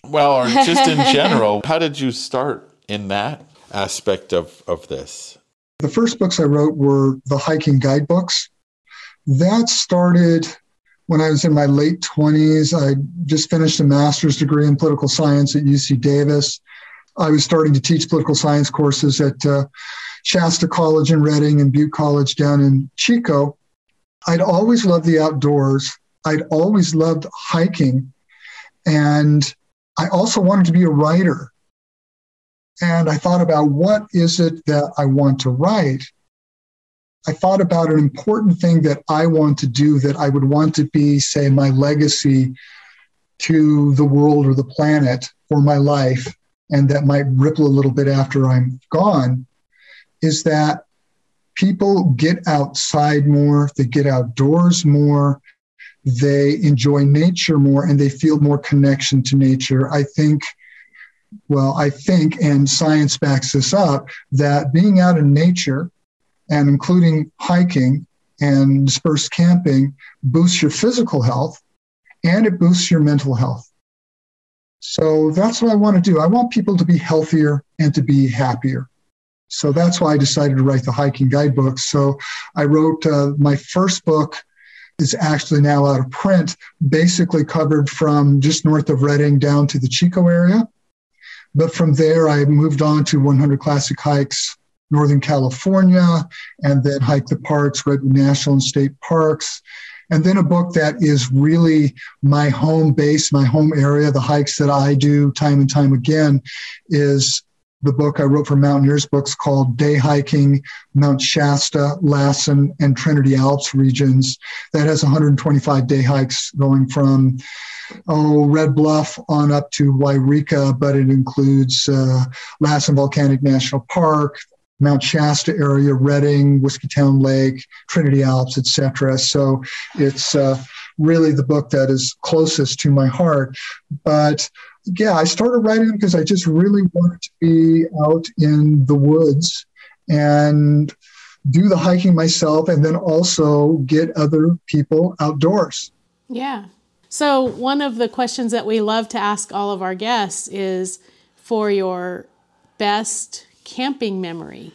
or just in general, how did you start in that aspect of this? The first books I wrote were the hiking guidebooks. That started when I was in my late 20s, I just finished a master's degree in political science at UC Davis. I was starting to teach political science courses at Shasta College in Redding and Butte College down in Chico. I'd always loved the outdoors. I'd always loved hiking. And I also wanted to be a writer. And I thought about, what is it that I want to write? I thought about an important thing that I want to do, that I would want to be, say, my legacy to the world or the planet or my life, and that might ripple a little bit after I'm gone, is that people get outside more, they get outdoors more, they enjoy nature more, and they feel more connection to nature. I think, and science backs this up, that being out in nature, and including hiking and dispersed camping, boosts your physical health and it boosts your mental health. So that's what I want to do. I want people to be healthier and to be happier. So that's why I decided to write the hiking guidebook. So I wrote my first book, is actually now out of print, basically covered from just north of Redding down to the Chico area. But from there, I moved on to 100 Classic Hikes, Northern California, and then Hike the Parks, Redwood National and State Parks. And then a book that is really my home base, my home area, the hikes that I do time and time again, is the book I wrote for Mountaineers Books called Day Hiking, Mount Shasta, Lassen, and Trinity Alps regions. That has 125 day hikes going from Red Bluff on up to Wairika, but it includes Lassen Volcanic National Park, Mount Shasta area, Redding, Whiskeytown Lake, Trinity Alps, etc. So it's really the book that is closest to my heart. But yeah, I started writing because I just really wanted to be out in the woods and do the hiking myself, and then also get other people outdoors. Yeah. So one of the questions that we love to ask all of our guests is for your best camping memory.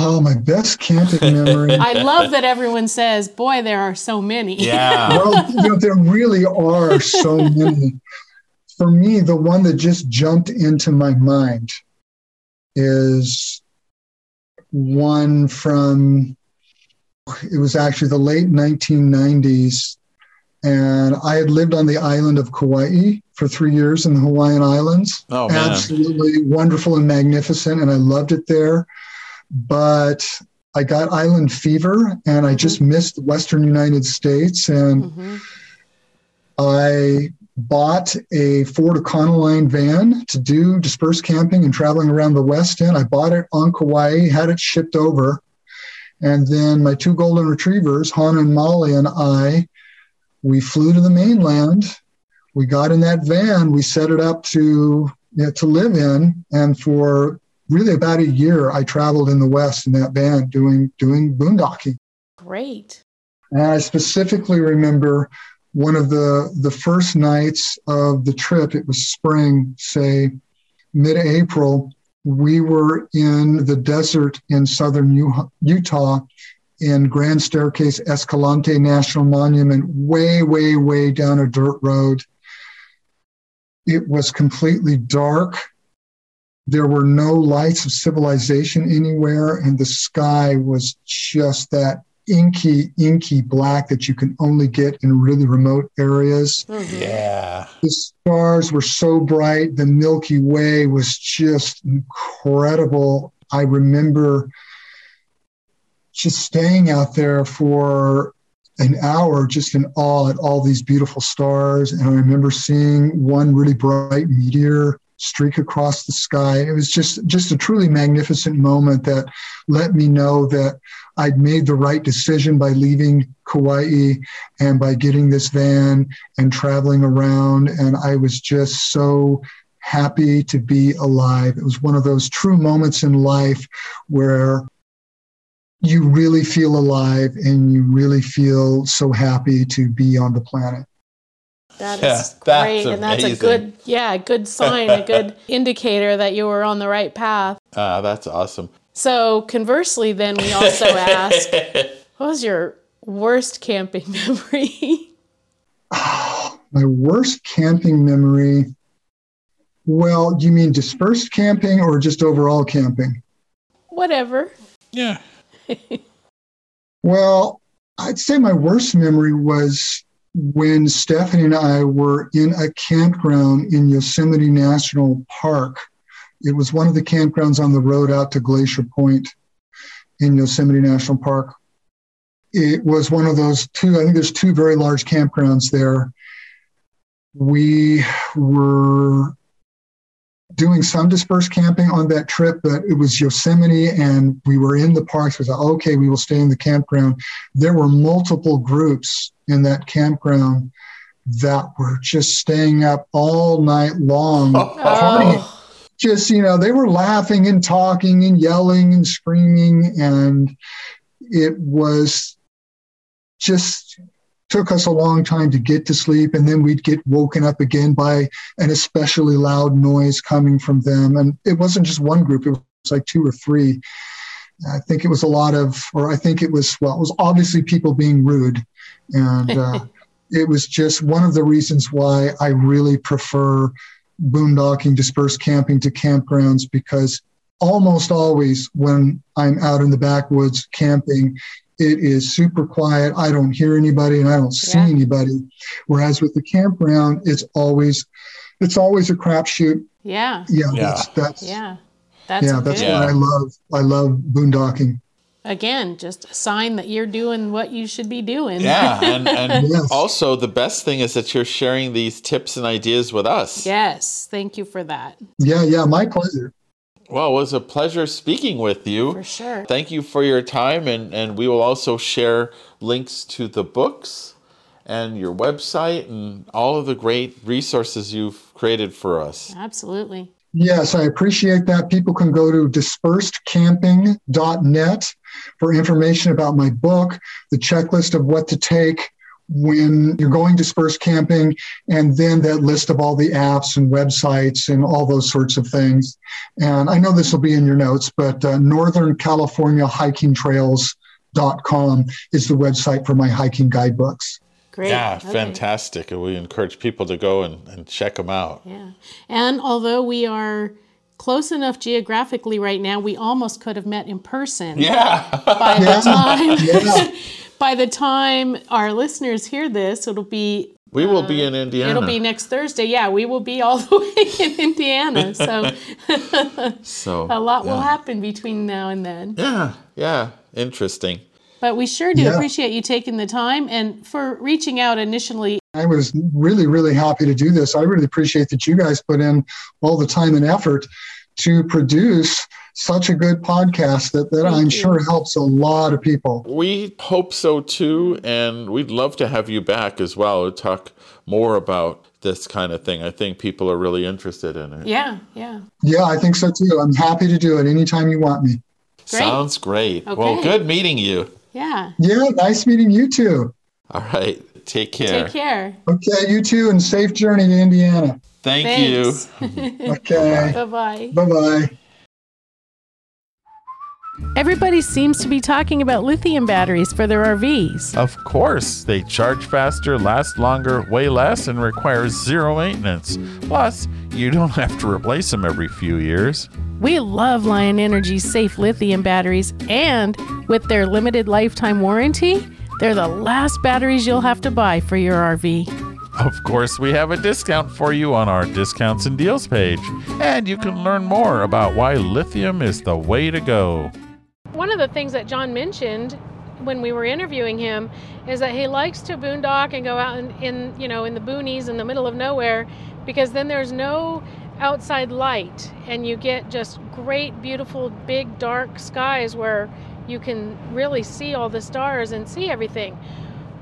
Oh, my best camping memory. I love that everyone says, boy, there are so many. Yeah. Well, there really are so many. For me, the one that just jumped into my mind is one from, it was actually the late 1990s. And I had lived on the island of Kauai for 3 years in the Hawaiian Islands. Oh, man. Absolutely wonderful and magnificent. And I loved it there. But I got island fever and I just missed the Western United States. And I bought a Ford Econoline van to do dispersed camping and traveling around the West End. I bought it on Kauai, had it shipped over. And then my two golden retrievers, Hana and Molly, and I, we flew to the mainland. We got in that van. We set it up to live in. And for really about a year, I traveled in the West in that van doing boondocking. Great. And I specifically remember one of the first nights of the trip. It was spring, say mid-April. We were in the desert in southern Utah, in Grand Staircase Escalante National Monument, way, way, way down a dirt road. It was completely dark. There were no lights of civilization anywhere, and the sky was just that inky black that you can only get in really remote areas. Yeah. The stars were so bright. The Milky Way was just incredible. I remember just staying out there for an hour, just in awe at all these beautiful stars. And I remember seeing one really bright meteor streak across the sky. It was just a truly magnificent moment that let me know that I'd made the right decision by leaving Kauai and by getting this van and traveling around. And I was just so happy to be alive. It was one of those true moments in life where you really feel alive and you really feel so happy to be on the planet. That is great. And that's amazing. a good sign, a good indicator that you were on the right path. That's awesome. So conversely, then we also ask, what was your worst camping memory? My worst camping memory. Well, do you mean dispersed camping or just overall camping? Whatever. Yeah. Well, I'd say my worst memory was when Stephanie and I were in a campground in Yosemite National Park. It was one of the campgrounds on the road out to Glacier Point in Yosemite National Park. It was one of those two, I think there's two very large campgrounds there. We were doing some dispersed camping on that trip, but it was Yosemite and we were in the parks. We thought, okay, we will stay in the campground. There were multiple groups in that campground that were just staying up all night long. Partying. Just, you know, they were laughing and talking and yelling and screaming. And it was just took us a long time to get to sleep. And then we'd get woken up again by an especially loud noise coming from them. And it wasn't just one group. It was like two or three. I think it was a lot of, or I think it was, well, it was obviously people being rude. And it was just one of the reasons why I really prefer boondocking, dispersed camping to campgrounds, because almost always when I'm out in the backwoods camping, it is super quiet. I don't hear anybody and I don't see anybody. Whereas with the campground, it's always a crapshoot. Yeah. Yeah. Yeah. That's what I love boondocking. Again, just a sign that you're doing what you should be doing. Yeah, and yes. Also the best thing is that you're sharing these tips and ideas with us. Yes, thank you for that. Yeah, my pleasure. Well, it was a pleasure speaking with you. For sure. Thank you for your time, and we will also share links to the books and your website and all of the great resources you've created for us. Absolutely. Yes, I appreciate that. People can go to dispersedcamping.net for information about my book, the checklist of what to take when you're going dispersed camping, and then that list of all the apps and websites and all those sorts of things. And I know this will be in your notes, but Northern California Hiking Trails.com is the website for my hiking guidebooks. Great. Yeah, okay. Fantastic. And we encourage people to go and check them out. Yeah. And although we are close enough geographically right now, we almost could have met in person. Yeah. By the time our listeners hear this, it'll be... We will be in Indiana. It'll be next Thursday. Yeah, we will be all the way in Indiana. So, a lot will happen between now and then. Yeah. Interesting. But we sure do appreciate you taking the time and for reaching out initially. I was really, really happy to do this. I really appreciate that you guys put in all the time and effort to produce such a good podcast that I'm sure helps a lot of people. We hope so too. And we'd love to have you back as well to talk more about this kind of thing. I think people are really interested in it. Yeah. Yeah, I think so too. I'm happy to do it anytime you want me. Great. Sounds great. Okay. Well, good meeting you. Yeah. Yeah, nice meeting you too. All right. Take care. Okay, you too, and safe journey to Indiana. Thanks. Okay. Bye-bye. Everybody seems to be talking about lithium batteries for their RVs. Of course. They charge faster, last longer, weigh less, and require zero maintenance. Plus, you don't have to replace them every few years. We love Lion Energy's safe lithium batteries, and with their limited lifetime warranty, they're the last batteries you'll have to buy for your RV. Of course, we have a discount for you on our discounts and deals page, and you can learn more about why lithium is the way to go. One of the things that John mentioned when we were interviewing him is that he likes to boondock and go out in the boonies in the middle of nowhere, because then there's no outside light and you get just great, beautiful, big, dark skies where you can really see all the stars and see everything.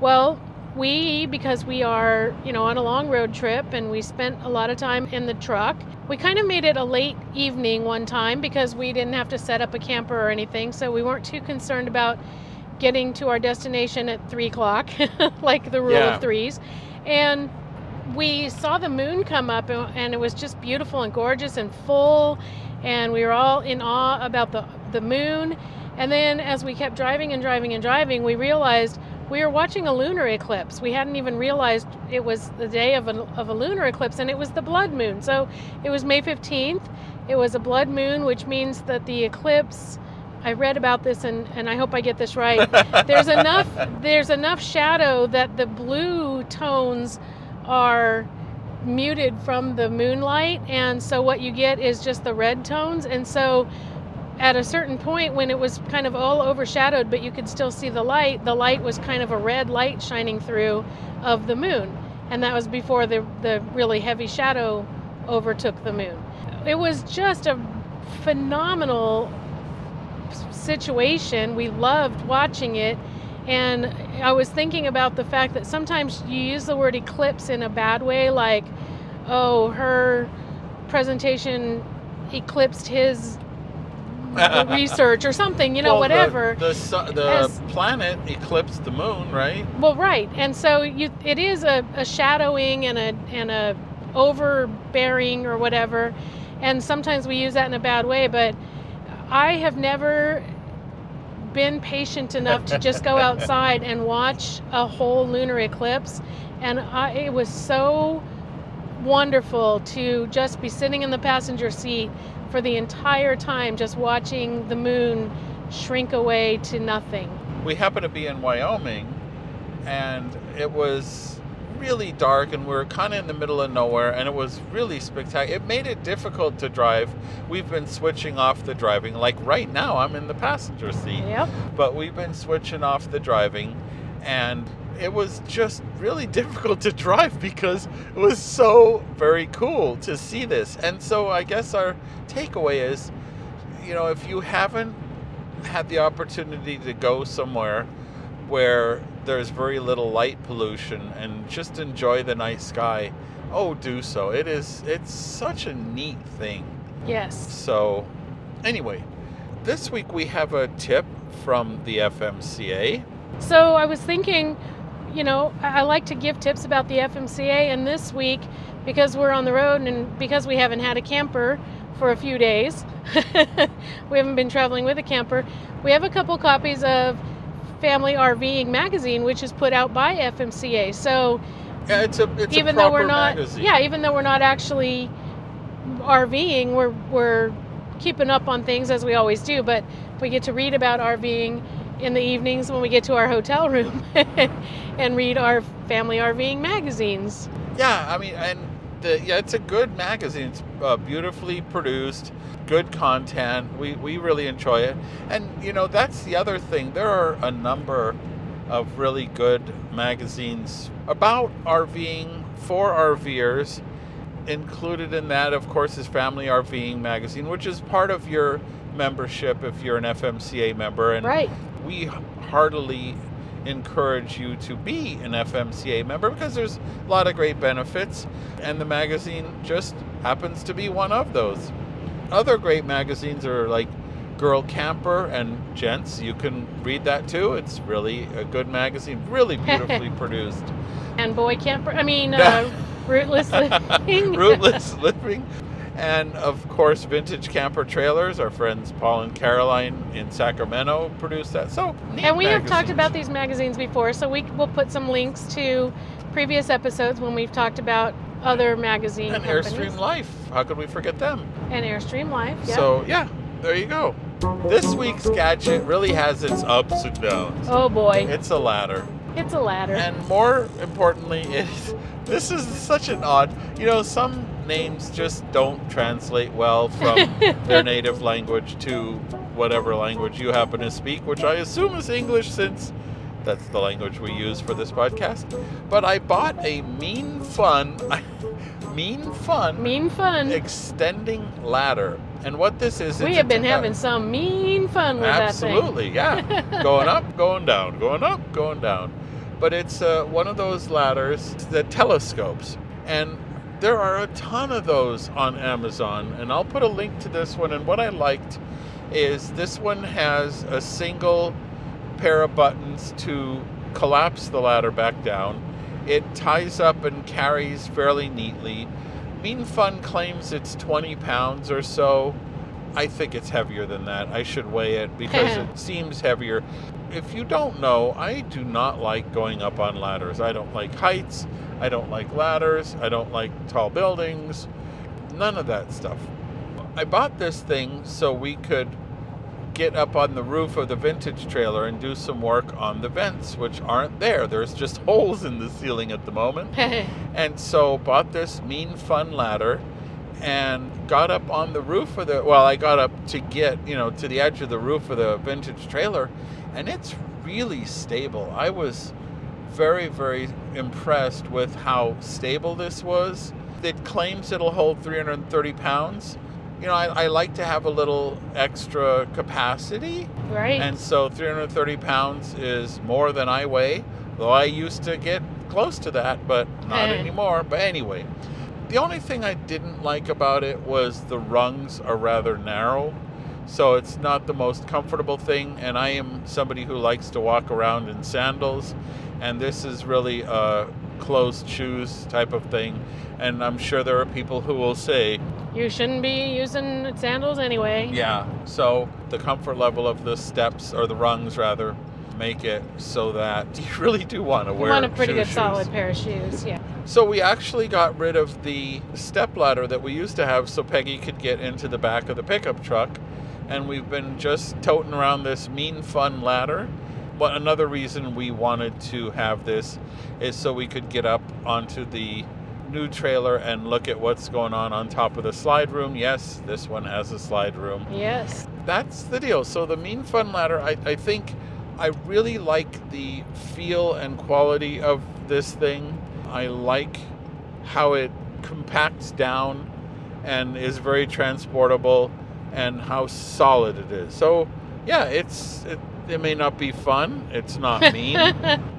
Well, because we are, on a long road trip and we spent a lot of time in the truck, we kind of made it a late evening one time because we didn't have to set up a camper or anything. So we weren't too concerned about getting to our destination at 3:00, like the rule of threes. And we saw the moon come up and it was just beautiful and gorgeous and full. And we were all in awe about the moon. And then as we kept driving, we realized, we were watching a lunar eclipse. We hadn't even realized it was the day of a lunar eclipse, and it was the blood moon. So it was May 15th. It was a blood moon, which means that the eclipse, I read about this, and I hope I get this right. There's enough shadow that the blue tones are muted from the moonlight, and so what you get is just the red tones. And so at a certain point when it was kind of all overshadowed, but you could still see the light was kind of a red light shining through of the moon, and that was before the really heavy shadow overtook the moon. It was just a phenomenal situation. We loved watching it, and I was thinking about the fact that sometimes you use the word eclipse in a bad way, like, oh, her presentation eclipsed his research or something, whatever. The planet eclipsed the moon, right? Well, right. And so it is a shadowing and a overbearing or whatever. And sometimes we use that in a bad way, but I have never been patient enough to just go outside and watch a whole lunar eclipse, and it was so wonderful to just be sitting in the passenger seat for the entire time, just watching the moon shrink away to nothing. We happened to be in Wyoming, and it was really dark, and we were kind of in the middle of nowhere, and it was really spectacular. It made it difficult to drive. We've been switching off the driving. Like right now, I'm in the passenger seat. Yep. But we've been switching off the driving, and it was just really difficult to drive because it was so very cool to see this. And so I guess our takeaway is, if you haven't had the opportunity to go somewhere where there's very little light pollution and just enjoy the night sky, do so. It's such a neat thing. Yes. So anyway, this week we have a tip from the FMCA. So I was thinking, I like to give tips about the FMCA, and this week, because we're on the road and because we haven't had a camper for a few days, we haven't been traveling with a camper, we have a couple copies of Family RVing magazine, which is put out by FMCA. So yeah, it's even a proper though we're not magazine. Yeah, even though we're not actually RVing, we're keeping up on things as we always do, but we get to read about RVing in the evenings when we get to our hotel room and read our Family RVing magazines. Yeah, I mean, and it's a good magazine. It's beautifully produced, good content. We really enjoy it. And, that's the other thing. There are a number of really good magazines about RVing for RVers. Included in that, of course, is Family RVing magazine, which is part of your membership if you're an FMCA member. And right. We heartily encourage you to be an FMCA member because there's a lot of great benefits, and the magazine just happens to be one of those. Other great magazines are like Girl Camper and Gents. You can read that too. It's really a good magazine, really beautifully produced. And Boy Camper, Rootless Living. Rootless Living. And of course, Vintage Camper Trailers, our friends Paul and Caroline in Sacramento produce that. So, and we have talked about these magazines before, so we will put some links to previous episodes when we've talked about other magazine and companies. Airstream Life. How could we forget them? And Airstream Life, yeah. So, yeah, there you go. This week's gadget really has its ups and downs. Oh, boy. It's a ladder. It's a ladder. And more importantly, this is such an odd... some names just don't translate well from their native language to whatever language you happen to speak, which I assume is English since that's the language we use for this podcast. But I bought a Mean Fun extending ladder. And what this is... We have been having some mean fun with absolutely, that thing. Absolutely, yeah. Going up, going down, going up, going down. But it's one of those ladders, the telescopes. And there are a ton of those on Amazon, and I'll put a link to this one. And what I liked is this one has a single pair of buttons to collapse the ladder back down. It ties up and carries fairly neatly. Mean Fun claims it's 20 pounds or so. I think it's heavier than that. I should weigh it because it seems heavier. If you don't know, I do not like going up on ladders. I don't like heights. I don't like ladders. I don't like tall buildings. None of that stuff. I bought this thing so we could get up on the roof of the vintage trailer and do some work on the vents, which aren't there. There's just holes in the ceiling at the moment. And so bought this Mean Fun ladder and got up on the roof of the, well, I got up to get, you know, to the edge of the roof of the vintage trailer, and it's really stable. I was very, very impressed with how stable this was. It claims it'll hold 330 pounds. You know, I like to have a little extra capacity. Right. And so 330 pounds is more than I weigh, though I used to get close to that, but not anymore. But anyway, the only thing I didn't like about it was the rungs are rather narrow, so it's not the most comfortable thing. And I am somebody who likes to walk around in sandals, and this is really a closed shoes type of thing. And I'm sure there are people who will say, you shouldn't be using sandals anyway. Yeah, so the comfort level of the steps, or the rungs rather, make it so that you really do want to wear shoes. You want a pretty good solid pair of shoes, yeah. So we actually got rid of the step ladder that we used to have so Peggy could get into the back of the pickup truck. And we've been just toting around this Mean Fun ladder. But another reason we wanted to have this is so we could get up onto the new trailer and look at what's going on top of the slide room. Yes, this one has a slide room. Yes. That's the deal. So the Mean Fun ladder, I think I really like the feel and quality of this thing. I like how it compacts down and is very transportable and how solid it is. So yeah, it may not be fun, it's not mean,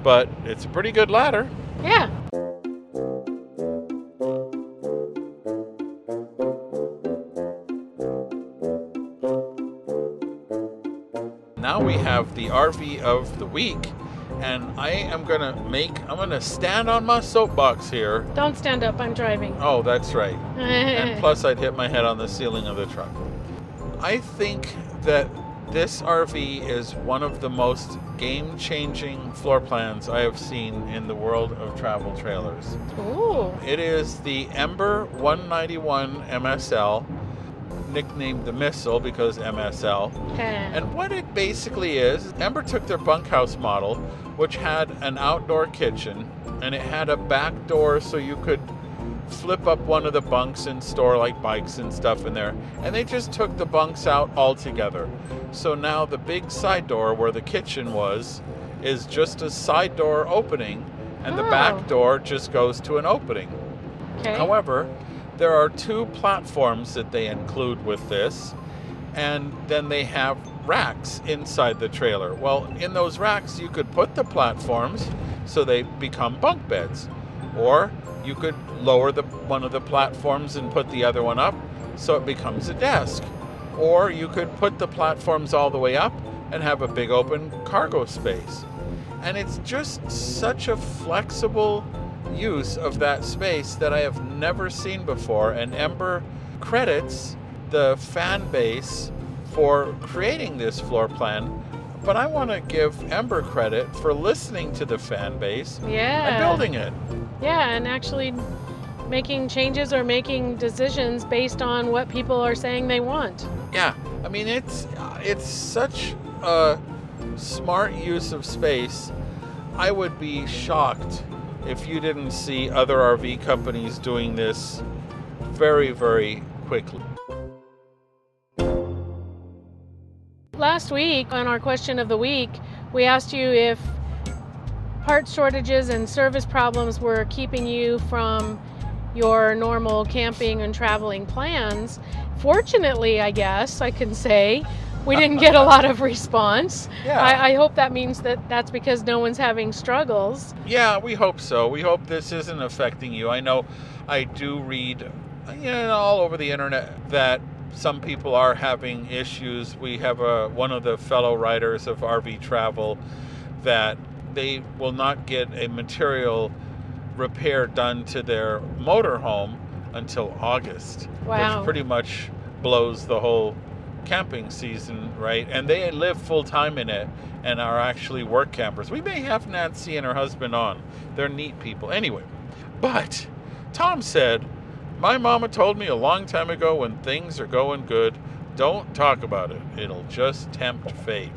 but it's a pretty good ladder. Yeah. Now we have the RV of the week, and I'm gonna stand on my soapbox here. Don't stand up, I'm driving. Oh, that's right. And plus I'd hit my head on the ceiling of the truck. I think that this RV is one of the most game-changing floor plans I have seen in the world of travel trailers. Ooh. It is the Ember 191 MSL, nicknamed the Missile because MSL. And what it basically is, Ember took their bunkhouse model, which had an outdoor kitchen, and it had a back door so you could flip up one of the bunks and store like bikes and stuff in there, and they just took the bunks out altogether. So now the big side door where the kitchen was is just a side door opening, and the back door just goes to an opening. However, there are two platforms that they include with this, and then they have racks inside the trailer. Well, in those racks you could put the platforms so they become bunk beds, or you could lower one of the platforms and put the other one up so it becomes a desk. Or you could put the platforms all the way up and have a big open cargo space. And it's just such a flexible use of that space that I have never seen before. And Ember credits the fan base for creating this floor plan. But I want to give Ember credit for listening to the fan base and building it. Yeah, and actually making changes or making decisions based on what people are saying they want. Yeah, I mean, it's such a smart use of space. I would be shocked if you didn't see other RV companies doing this very, very quickly. Last week on our question of the week, we asked you if part shortages and service problems were keeping you from your normal camping and traveling plans. Fortunately, I guess I can say we didn't get a lot of response. Yeah. I hope that means that's because no one's having struggles. Yeah, we hope so. We hope this isn't affecting you. I know I do read, you know, all over the internet that some people are having issues. We have one of the fellow writers of RV Travel that they will not get a material repair done to their motorhome until August, which pretty much blows the whole camping season, right? And they live full-time in it and are actually work campers. We may have Nancy and her husband on. They're neat people. Anyway, but Tom said, my mama told me a long time ago, when things are going good, don't talk about it. It'll just tempt fate.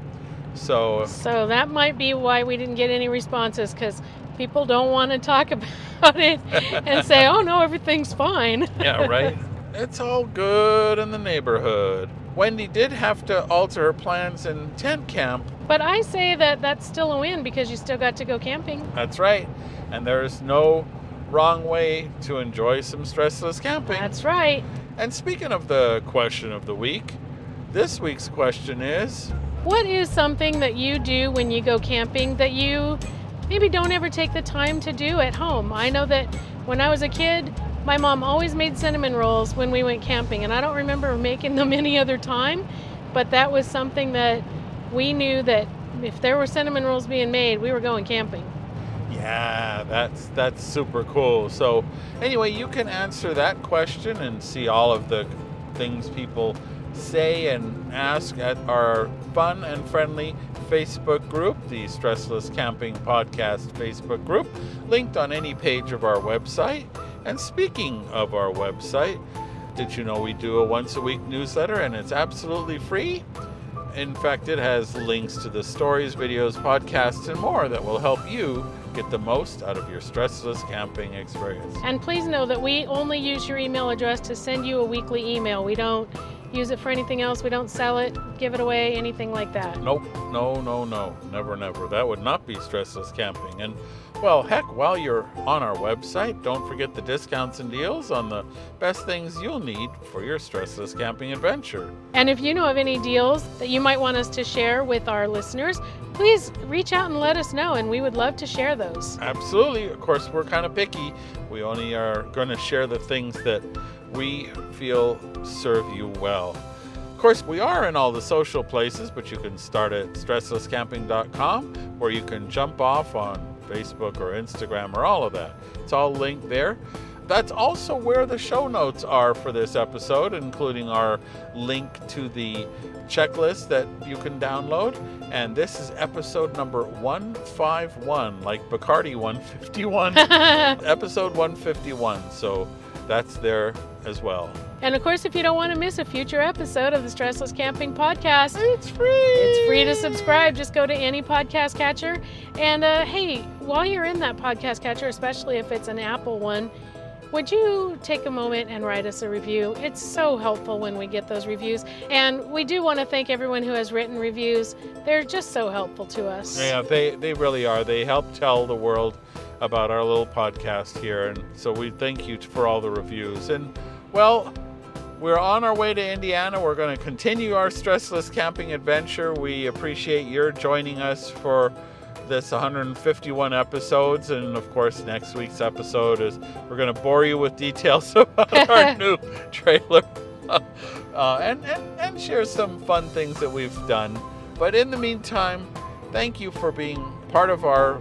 So that might be why we didn't get any responses, because people don't want to talk about it and say, oh, no, everything's fine. Yeah, right? It's all good in the neighborhood. Wendy did have to alter her plans in tent camp. But I say that that's still a win, because you still got to go camping. That's right. And there's no wrong way to enjoy some stressless camping. That's right. And speaking of the question of the week, this week's question is, what is something that you do when you go camping that you maybe don't ever take the time to do at home? I know that when I was a kid, my mom always made cinnamon rolls when we went camping, and I don't remember making them any other time, but that was something that we knew that if there were cinnamon rolls being made, we were going camping. Yeah, that's super cool. So anyway, you can answer that question and see all of the things people say and ask at our fun and friendly Facebook group, the Stressless Camping Podcast Facebook group, linked on any page of our website. And speaking of our website, did you know we do a once-a-week newsletter, and it's absolutely free? In fact, it has links to the stories, videos, podcasts, and more that will help you get the most out of your stressless camping experience. And please know that we only use your email address to send you a weekly email. We don't use it for anything else. We don't sell it, give it away, anything like that. Nope. No. Never. That would not be stressless camping. And, well, heck, while you're on our website, don't forget the discounts and deals on the best things you'll need for your stressless camping adventure. And if you know of any deals that you might want us to share with our listeners, please reach out and let us know, and we would love to share those. Absolutely. Of course, we're kind of picky. We only are going to share the things that we feel serve you well. Of course, we are in all the social places, but you can start at stresslesscamping.com, where you can jump off on Facebook or Instagram or all of that. It's all linked there. That's also where the show notes are for this episode, including our link to the checklist that you can download. And this is episode number 151, like Bacardi 151, episode 151. So that's there as well. And of course, if you don't want to miss a future episode of the Stressless Camping Podcast, it's free. It's free to subscribe. Just go to any podcast catcher. And hey, while you're in that podcast catcher, especially if it's an Apple one, would you take a moment and write us a review? It's so helpful when we get those reviews. And we do want to thank everyone who has written reviews. They're just so helpful to us. Yeah, they really are. They help tell the world about our little podcast here. And so we thank you for all the reviews. And, well, we're on our way to Indiana. We're going to continue our stressless camping adventure. We appreciate your joining us for this 151 episodes, and of course next week's episode is, we're going to bore you with details about our new trailer and share some fun things that we've done. But in the meantime, thank you for being part of our